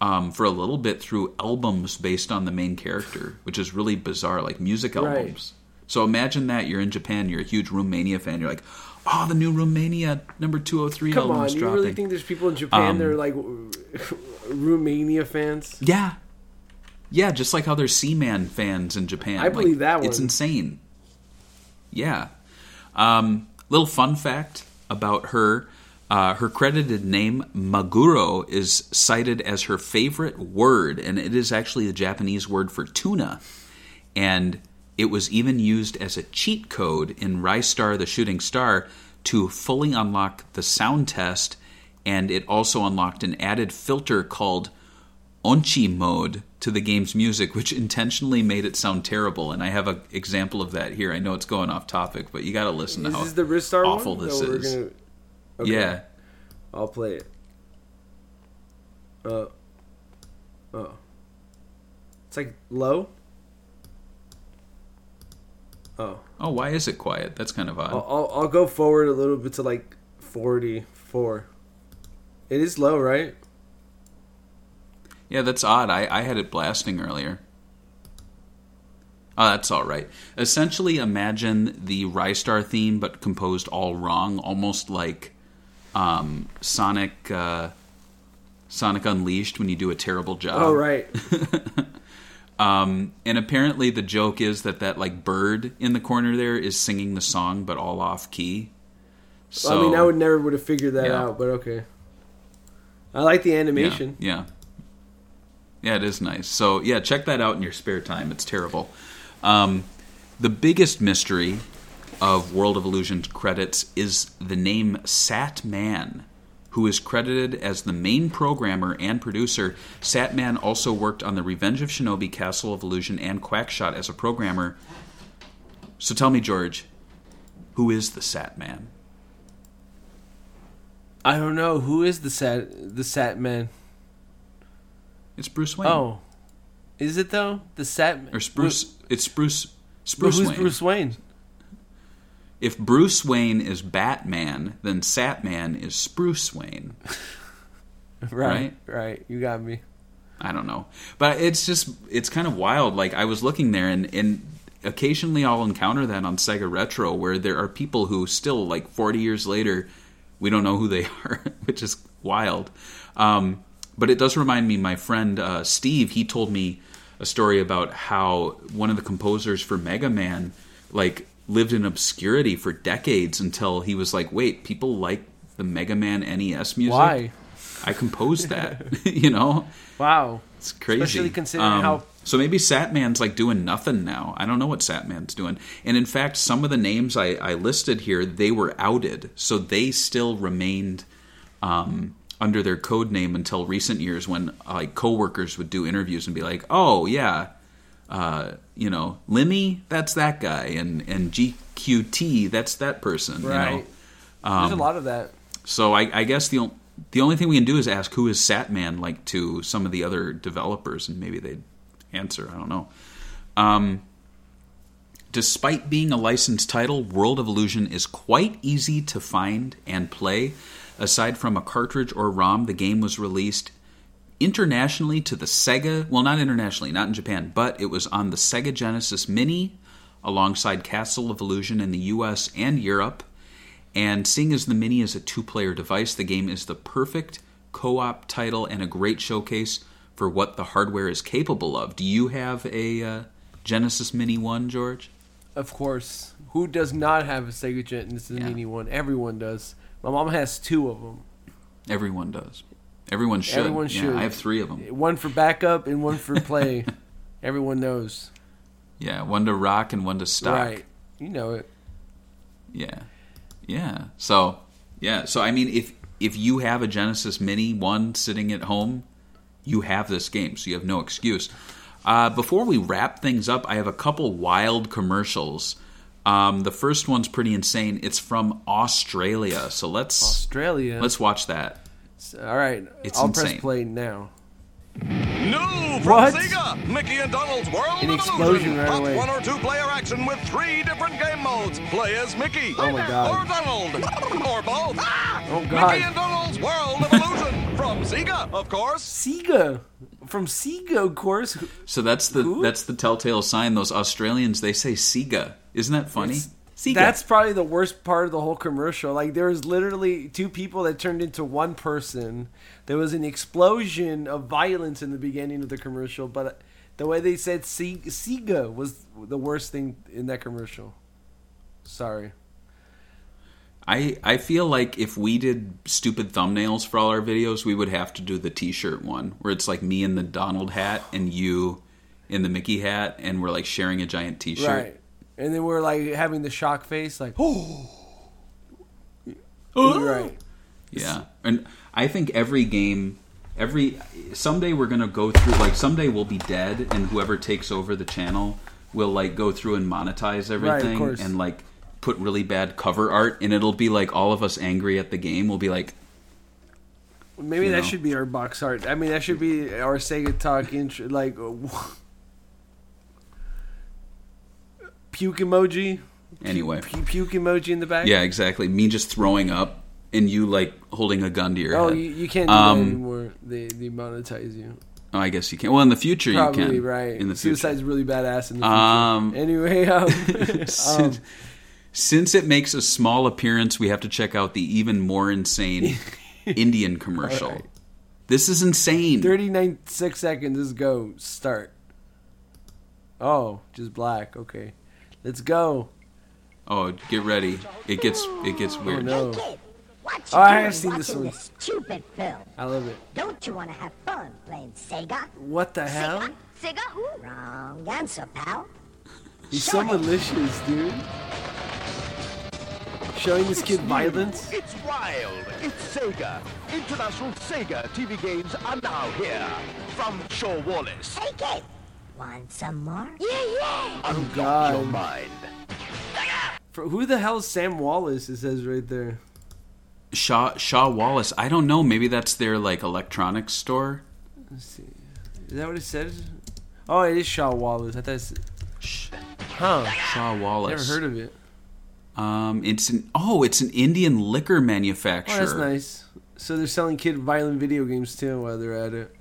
Um, for a little bit through albums based on the main character, which is really bizarre, like music albums. Right. So imagine that you're in Japan, you're a huge Room Mania fan, you're like, oh, the new Room Mania number two oh three album is dropping. Come on, you really think there's people in Japan um, that are like Room Mania fans? Yeah. Yeah, just like how there's Seaman fans in Japan. I believe like, that one. It's insane. Yeah. Um, little fun fact about her. Uh, her credited name, Maguro, is cited as her favorite word, and it is actually the Japanese word for tuna. And it was even used as a cheat code in Ristar the Shooting Star to fully unlock the sound test, and it also unlocked an added filter called Onchi Mode to the game's music, which intentionally made it sound terrible. And I have an example of that here. I know it's going off topic, but you got to listen to how awful this is. Okay. Yeah. I'll play it. Uh, oh. It's like low? Oh. Oh, why is it quiet? That's kind of odd. I'll, I'll, I'll go forward a little bit to like forty-four. It is low, right? Yeah, that's odd. I, I had it blasting earlier. Oh, that's all right. Essentially, imagine the Ristar theme, but composed all wrong, almost like... Um, Sonic, uh, Sonic Unleashed when you do a terrible job. Oh, right. um, and apparently the joke is that that like bird in the corner there is singing the song, but all off key. So well, I mean, I would never would have figured that yeah. out, but okay. I like the animation. Yeah, yeah, yeah, it is nice. So yeah, check that out in your spare time. It's terrible. Um, the biggest mystery of World of Illusion credits is the name Satman, who is credited as the main programmer and producer. Satman also worked on the Revenge of Shinobi, Castle of Illusion, and Quackshot as a programmer. So tell me, George, who is the Satman? I don't know. Who is the Sat the Satman? It's Bruce Wayne. Oh, is it though? The Satman or Spruce? Who? It's Spruce. Spruce who's Wayne. Who's Bruce Wayne? If Bruce Wayne is Batman, then Satman is Spruce Wayne. right, right, right. You got me. I don't know. But it's just, it's kind of wild. Like, I was looking there, and, and occasionally I'll encounter that on Sega Retro, where there are people who still, like, forty years later, we don't know who they are, which is wild. Um, but it does remind me, my friend uh, Steve, he told me a story about how one of the composers for Mega Man, like... lived in obscurity for decades until he was like, wait, people like the Mega Man N E S music? Why? I composed that, you know? Wow. It's crazy. Especially considering um, how... So maybe Satman's like doing nothing now. I don't know what Satman's doing. And in fact, some of the names I, I listed here, they were outed. So they still remained um, under their code name until recent years when like coworkers would do interviews and be like, oh, yeah, Uh, you know, Lemmy, that's that guy, and, and G Q T, that's that person. Right. You know? um, There's a lot of that. So I, I guess the the only thing we can do is ask who is Satman like to some of the other developers, and maybe they'd answer. I don't know. Um, despite being a licensed title, World of Illusion is quite easy to find and play. Aside from a cartridge or ROM, the game was released internationally to the Sega, well, not internationally, not in Japan, but it was on the Sega Genesis Mini alongside Castle of Illusion in the U S and Europe. And seeing as the Mini is a two-player device, the game is the perfect co-op title and a great showcase for what the hardware is capable of. Do you have a uh, Genesis Mini one, George? of course, who does not have a Sega Genesis and yeah. anyone? Everyone does. My mom has two of them. Everyone does. Everyone should. Everyone should. Yeah, I have three of them. One for backup and one for play. Everyone knows. Yeah, one to rock and one to stock. Right. You know it. Yeah. Yeah. So, yeah. So, I mean, if if you have a Genesis Mini one sitting at home, you have this game, so you have no excuse. Uh, before we wrap things up, I have a couple wild commercials. Um, the first one's pretty insane. It's from Australia, so let's Australia. Let's watch that. All right, it's I'll insane. press play now. New from what? Sega, Mickey and Donald's World of Illusion. Right Pop away. One or two player action with three different game modes. Play as Mickey, oh my God. or Donald, or both. Ah! Oh God! Mickey and Donald's World of Illusion from Sega, of course. Sega, from Sega, of course. So that's the Who? that's the telltale sign. Those Australians, they say Sega. Isn't that funny? It's, Sega. That's probably the worst part of the whole commercial. Like, there was literally two people that turned into one person. There was an explosion of violence in the beginning of the commercial, but the way they said Se- Sega was the worst thing in that commercial. Sorry. I I feel like if we did stupid thumbnails for all our videos, we would have to do the T-shirt one, where it's like me in the Donald hat and you in the Mickey hat, and we're like sharing a giant T-shirt. Right. And then we're like having the shock face, like, oh, oh. Right. Yeah. And I think every game, every someday we're going to go through, like, someday we'll be dead, and whoever takes over the channel will, like, go through and monetize everything right, and, like, put really bad cover art, and it'll be, like, all of us angry at the game. We'll be like, maybe that know. should be our box art. I mean, that should be our Sega Talk intro, like, puke emoji. Anyway. Puke, puke emoji in the back. Yeah, exactly. Me just throwing up and you, like, holding a gun to your oh, head. Oh, you, you can't do um, that anymore. They, they monetize you. Oh, I guess you can. Well, in the future Probably, you can. Probably, right. In the Suicide's future. really badass in the future. Um, anyway. Um, since, um, since it makes a small appearance, we have to check out the even more insane Indian commercial. Right. This is insane. thirty-nine, six seconds. Let's go. Start. Oh, just black. Okay. Let's go. Oh, get ready. It gets it gets weird. Oh, no. Oh, I have seen this one. Stupid film. I love it. Don't you want to have fun playing Sega? What the hell? Sega? Sega who? Wrong answer, pal. He's so malicious, dude. Showing this kid violence. It's wild. It's Sega. International Sega T V games are now here. From Shaw Wallace. Take it. Want some more? Yeah, yeah! Oh, God. Your mind. For who the hell is Sam Wallace, it says right there. Shaw Shaw Wallace. I don't know. Maybe that's their, like, electronics store. Let's see. Is that what it says? Oh, it is Shaw Wallace. I thought it's... Huh. Shaw Wallace. Never heard of it. Um, it's an... Oh, it's an Indian liquor manufacturer. Oh, that's nice. So they're selling kid violent video games, too, while they're at it.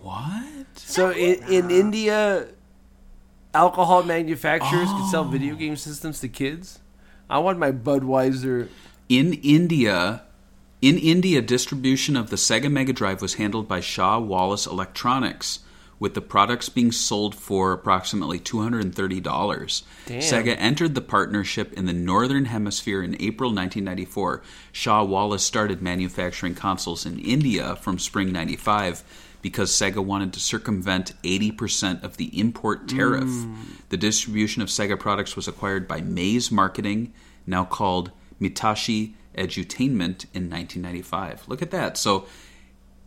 What? So in, in India, alcohol manufacturers oh. can sell video game systems to kids. I want my Budweiser. In India, in India, distribution of the Sega Mega Drive was handled by Shaw Wallace Electronics, with the products being sold for approximately two hundred thirty dollars. Damn. Sega entered the partnership in the Northern Hemisphere in April nineteen ninety-four. Shaw Wallace started manufacturing consoles in India from spring ninety-five. Because Sega wanted to circumvent eighty percent of the import tariff. Mm. The distribution of Sega products was acquired by Maze Marketing, now called Mitashi Edutainment, in nineteen ninety-five. Look at that. So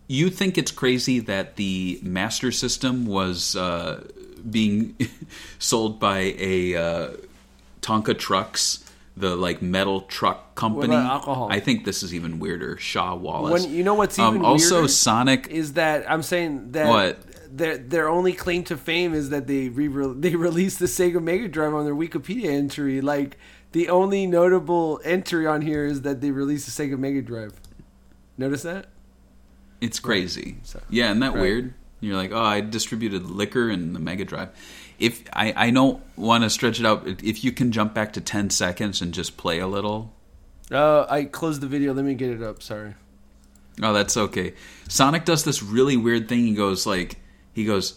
you think it's crazy that the Master System was uh, being sold by a uh, Tonka Trucks, the like metal truck company. What about alcohol? I think this is even weirder. Shaw Wallace. When, you know what's even um, also weirder? Sonic is that I'm saying that what? their their only claim to fame is that they re they released the Sega Mega Drive on their Wikipedia entry. Like, the only notable entry on here is that they released the Sega Mega Drive. Notice that? It's crazy. So, yeah, isn't that right. weird? You're like, oh, I distributed liquor and the Mega Drive. If I, I don't want to stretch it out. If you can jump back to ten seconds and just play a little. Uh, I closed the video. Let me get it up. Sorry. Oh, that's okay. Sonic does this really weird thing. He goes like, he goes,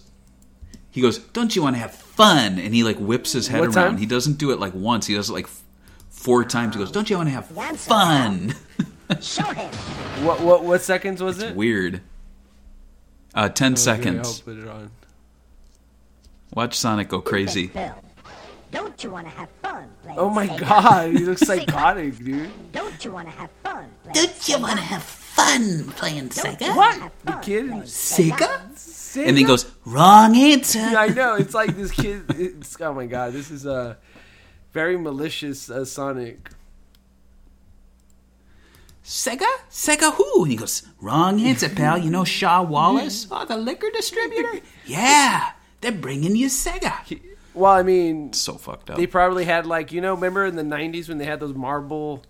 he goes, "Don't you want to have fun?" And he like whips his head what around. Time? He doesn't do it like once. He does it like four times. He goes, "Don't you want to have fun?" Show him. What what what seconds was it's it? Weird. Uh, ten oh, seconds. Here, I'll put it on. Watch Sonic go crazy. Don't you want to have fun? Oh my Sega. God, he looks psychotic, dude. Don't you want to have fun? Don't you want to have fun playing Sega? What? The kid? Sega? Sega? And he goes, wrong answer. Yeah, I know. It's like this kid. It's, oh my God, this is a uh, very malicious uh, Sonic. Sega? Sega who? And he goes, wrong answer, pal. You know Shaw Wallace? Oh, the liquor distributor? Yeah, they're bringing you Sega. Well, I mean, so fucked up. They probably had like, you know, remember in the nineties when they had those marble,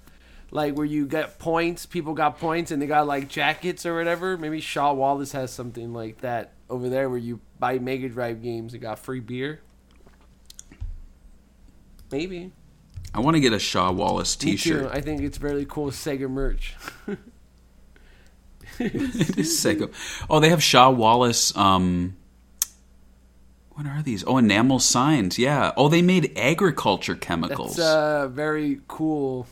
like where you got points, people got points and they got like jackets or whatever. Maybe Shaw Wallace has something like that over there where you buy Mega Drive games and got free beer. Maybe. I want to get a Shaw Wallace t-shirt. Me too. I think it's really cool Sega merch. It is Sega. Oh, they have Shaw Wallace um what are these? Oh, enamel signs. Yeah. Oh, they made agriculture chemicals. That's uh, very cool.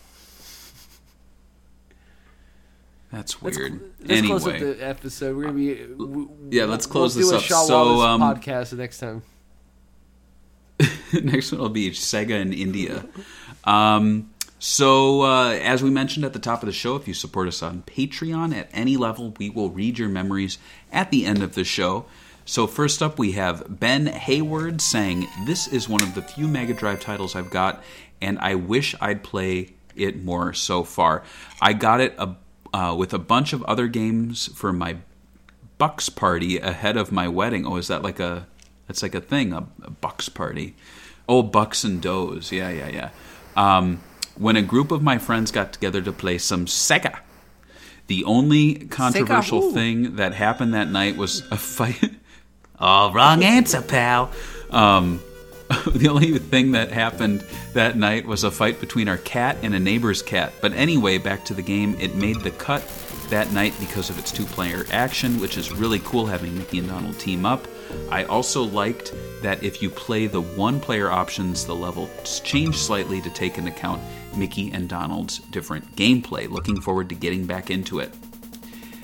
That's weird. Let's, let's anyway. Close up the episode. We're gonna be. We, yeah, let's close we'll this do a up. Shaw so, um, podcast the next time. Next one will be Sega in India. Um, so, uh, as we mentioned at the top of the show, if you support us on Patreon at any level, we will read your memories at the end of the show. So first up, we have Ben Hayward saying, "This is one of the few Mega Drive titles I've got, and I wish I'd play it more so far. I got it a, uh, with a bunch of other games for my Bucks party ahead of my wedding." Oh, is that like a, that's like a thing, a, a Bucks party. Oh, Bucks and Does. Yeah, yeah, yeah. Um, when a group of my friends got together to play some Sega. The only controversial Sega, thing that happened that night was a fight... Oh, wrong answer, pal. Um, the only thing that happened that night was a fight between our cat and a neighbor's cat. But anyway, back to the game. It made the cut that night because of its two-player action, which is really cool, having Mickey and Donald team up. I also liked that if you play the one-player options, the levels change slightly to take into account Mickey and Donald's different gameplay. Looking forward to getting back into it.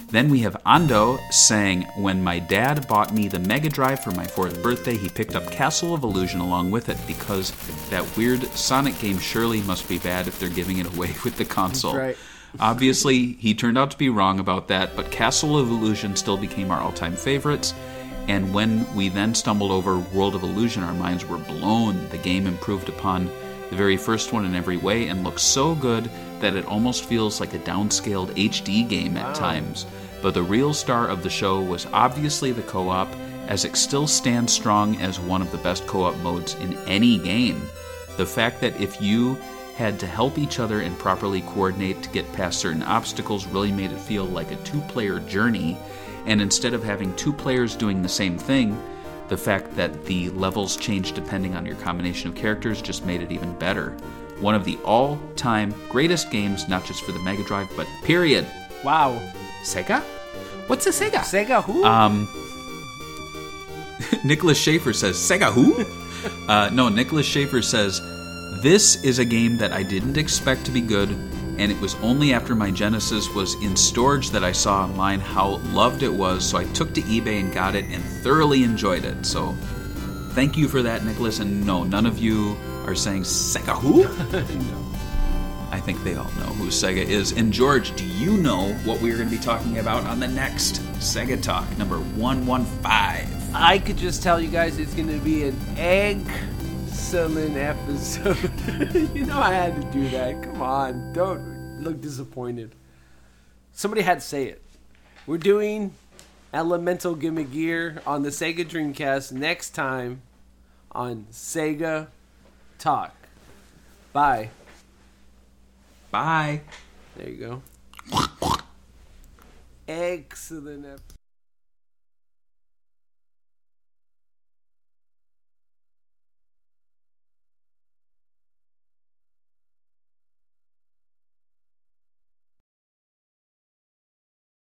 Then we have Ando saying, "When my dad bought me the Mega Drive for my fourth birthday, he picked up Castle of Illusion along with it because that weird Sonic game surely must be bad if they're giving it away with the console." That's right. Obviously, he turned out to be wrong about that, but Castle of Illusion still became our all-time favorites. And when we then stumbled over World of Illusion, our minds were blown. The game improved upon the very first one in every way and looks so good that it almost feels like a downscaled H D game at wow. times. But the real star of the show was obviously the co-op, as it still stands strong as one of the best co-op modes in any game. The fact that if you had to help each other and properly coordinate to get past certain obstacles really made it feel like a two-player journey, and instead of having two players doing the same thing, the fact that the levels change depending on your combination of characters just made it even better. One of the all-time greatest games, not just for the Mega Drive, but period. Wow. Sega? What's a Sega? Sega who? Um, Nicholas Schaefer says, Sega who? uh, no, Nicholas Schaefer says, "This is a game that I didn't expect to be good, and it was only after my Genesis was in storage that I saw online how loved it was, so I took to eBay and got it and thoroughly enjoyed it." So thank you for that, Nicholas. And no, none of you are saying Sega who? No. I think they all know who Sega is. And George, do you know what we're going to be talking about on the next Sega Talk, number one fifteen? I could just tell you guys it's going to be an egg-selling episode. You know I had to do that. Come on. Don't look disappointed. Somebody had to say it. We're doing Elemental Gimmick Gear on the Sega Dreamcast next time on Sega Talk. Bye. Bye. There you go. Excellent episode.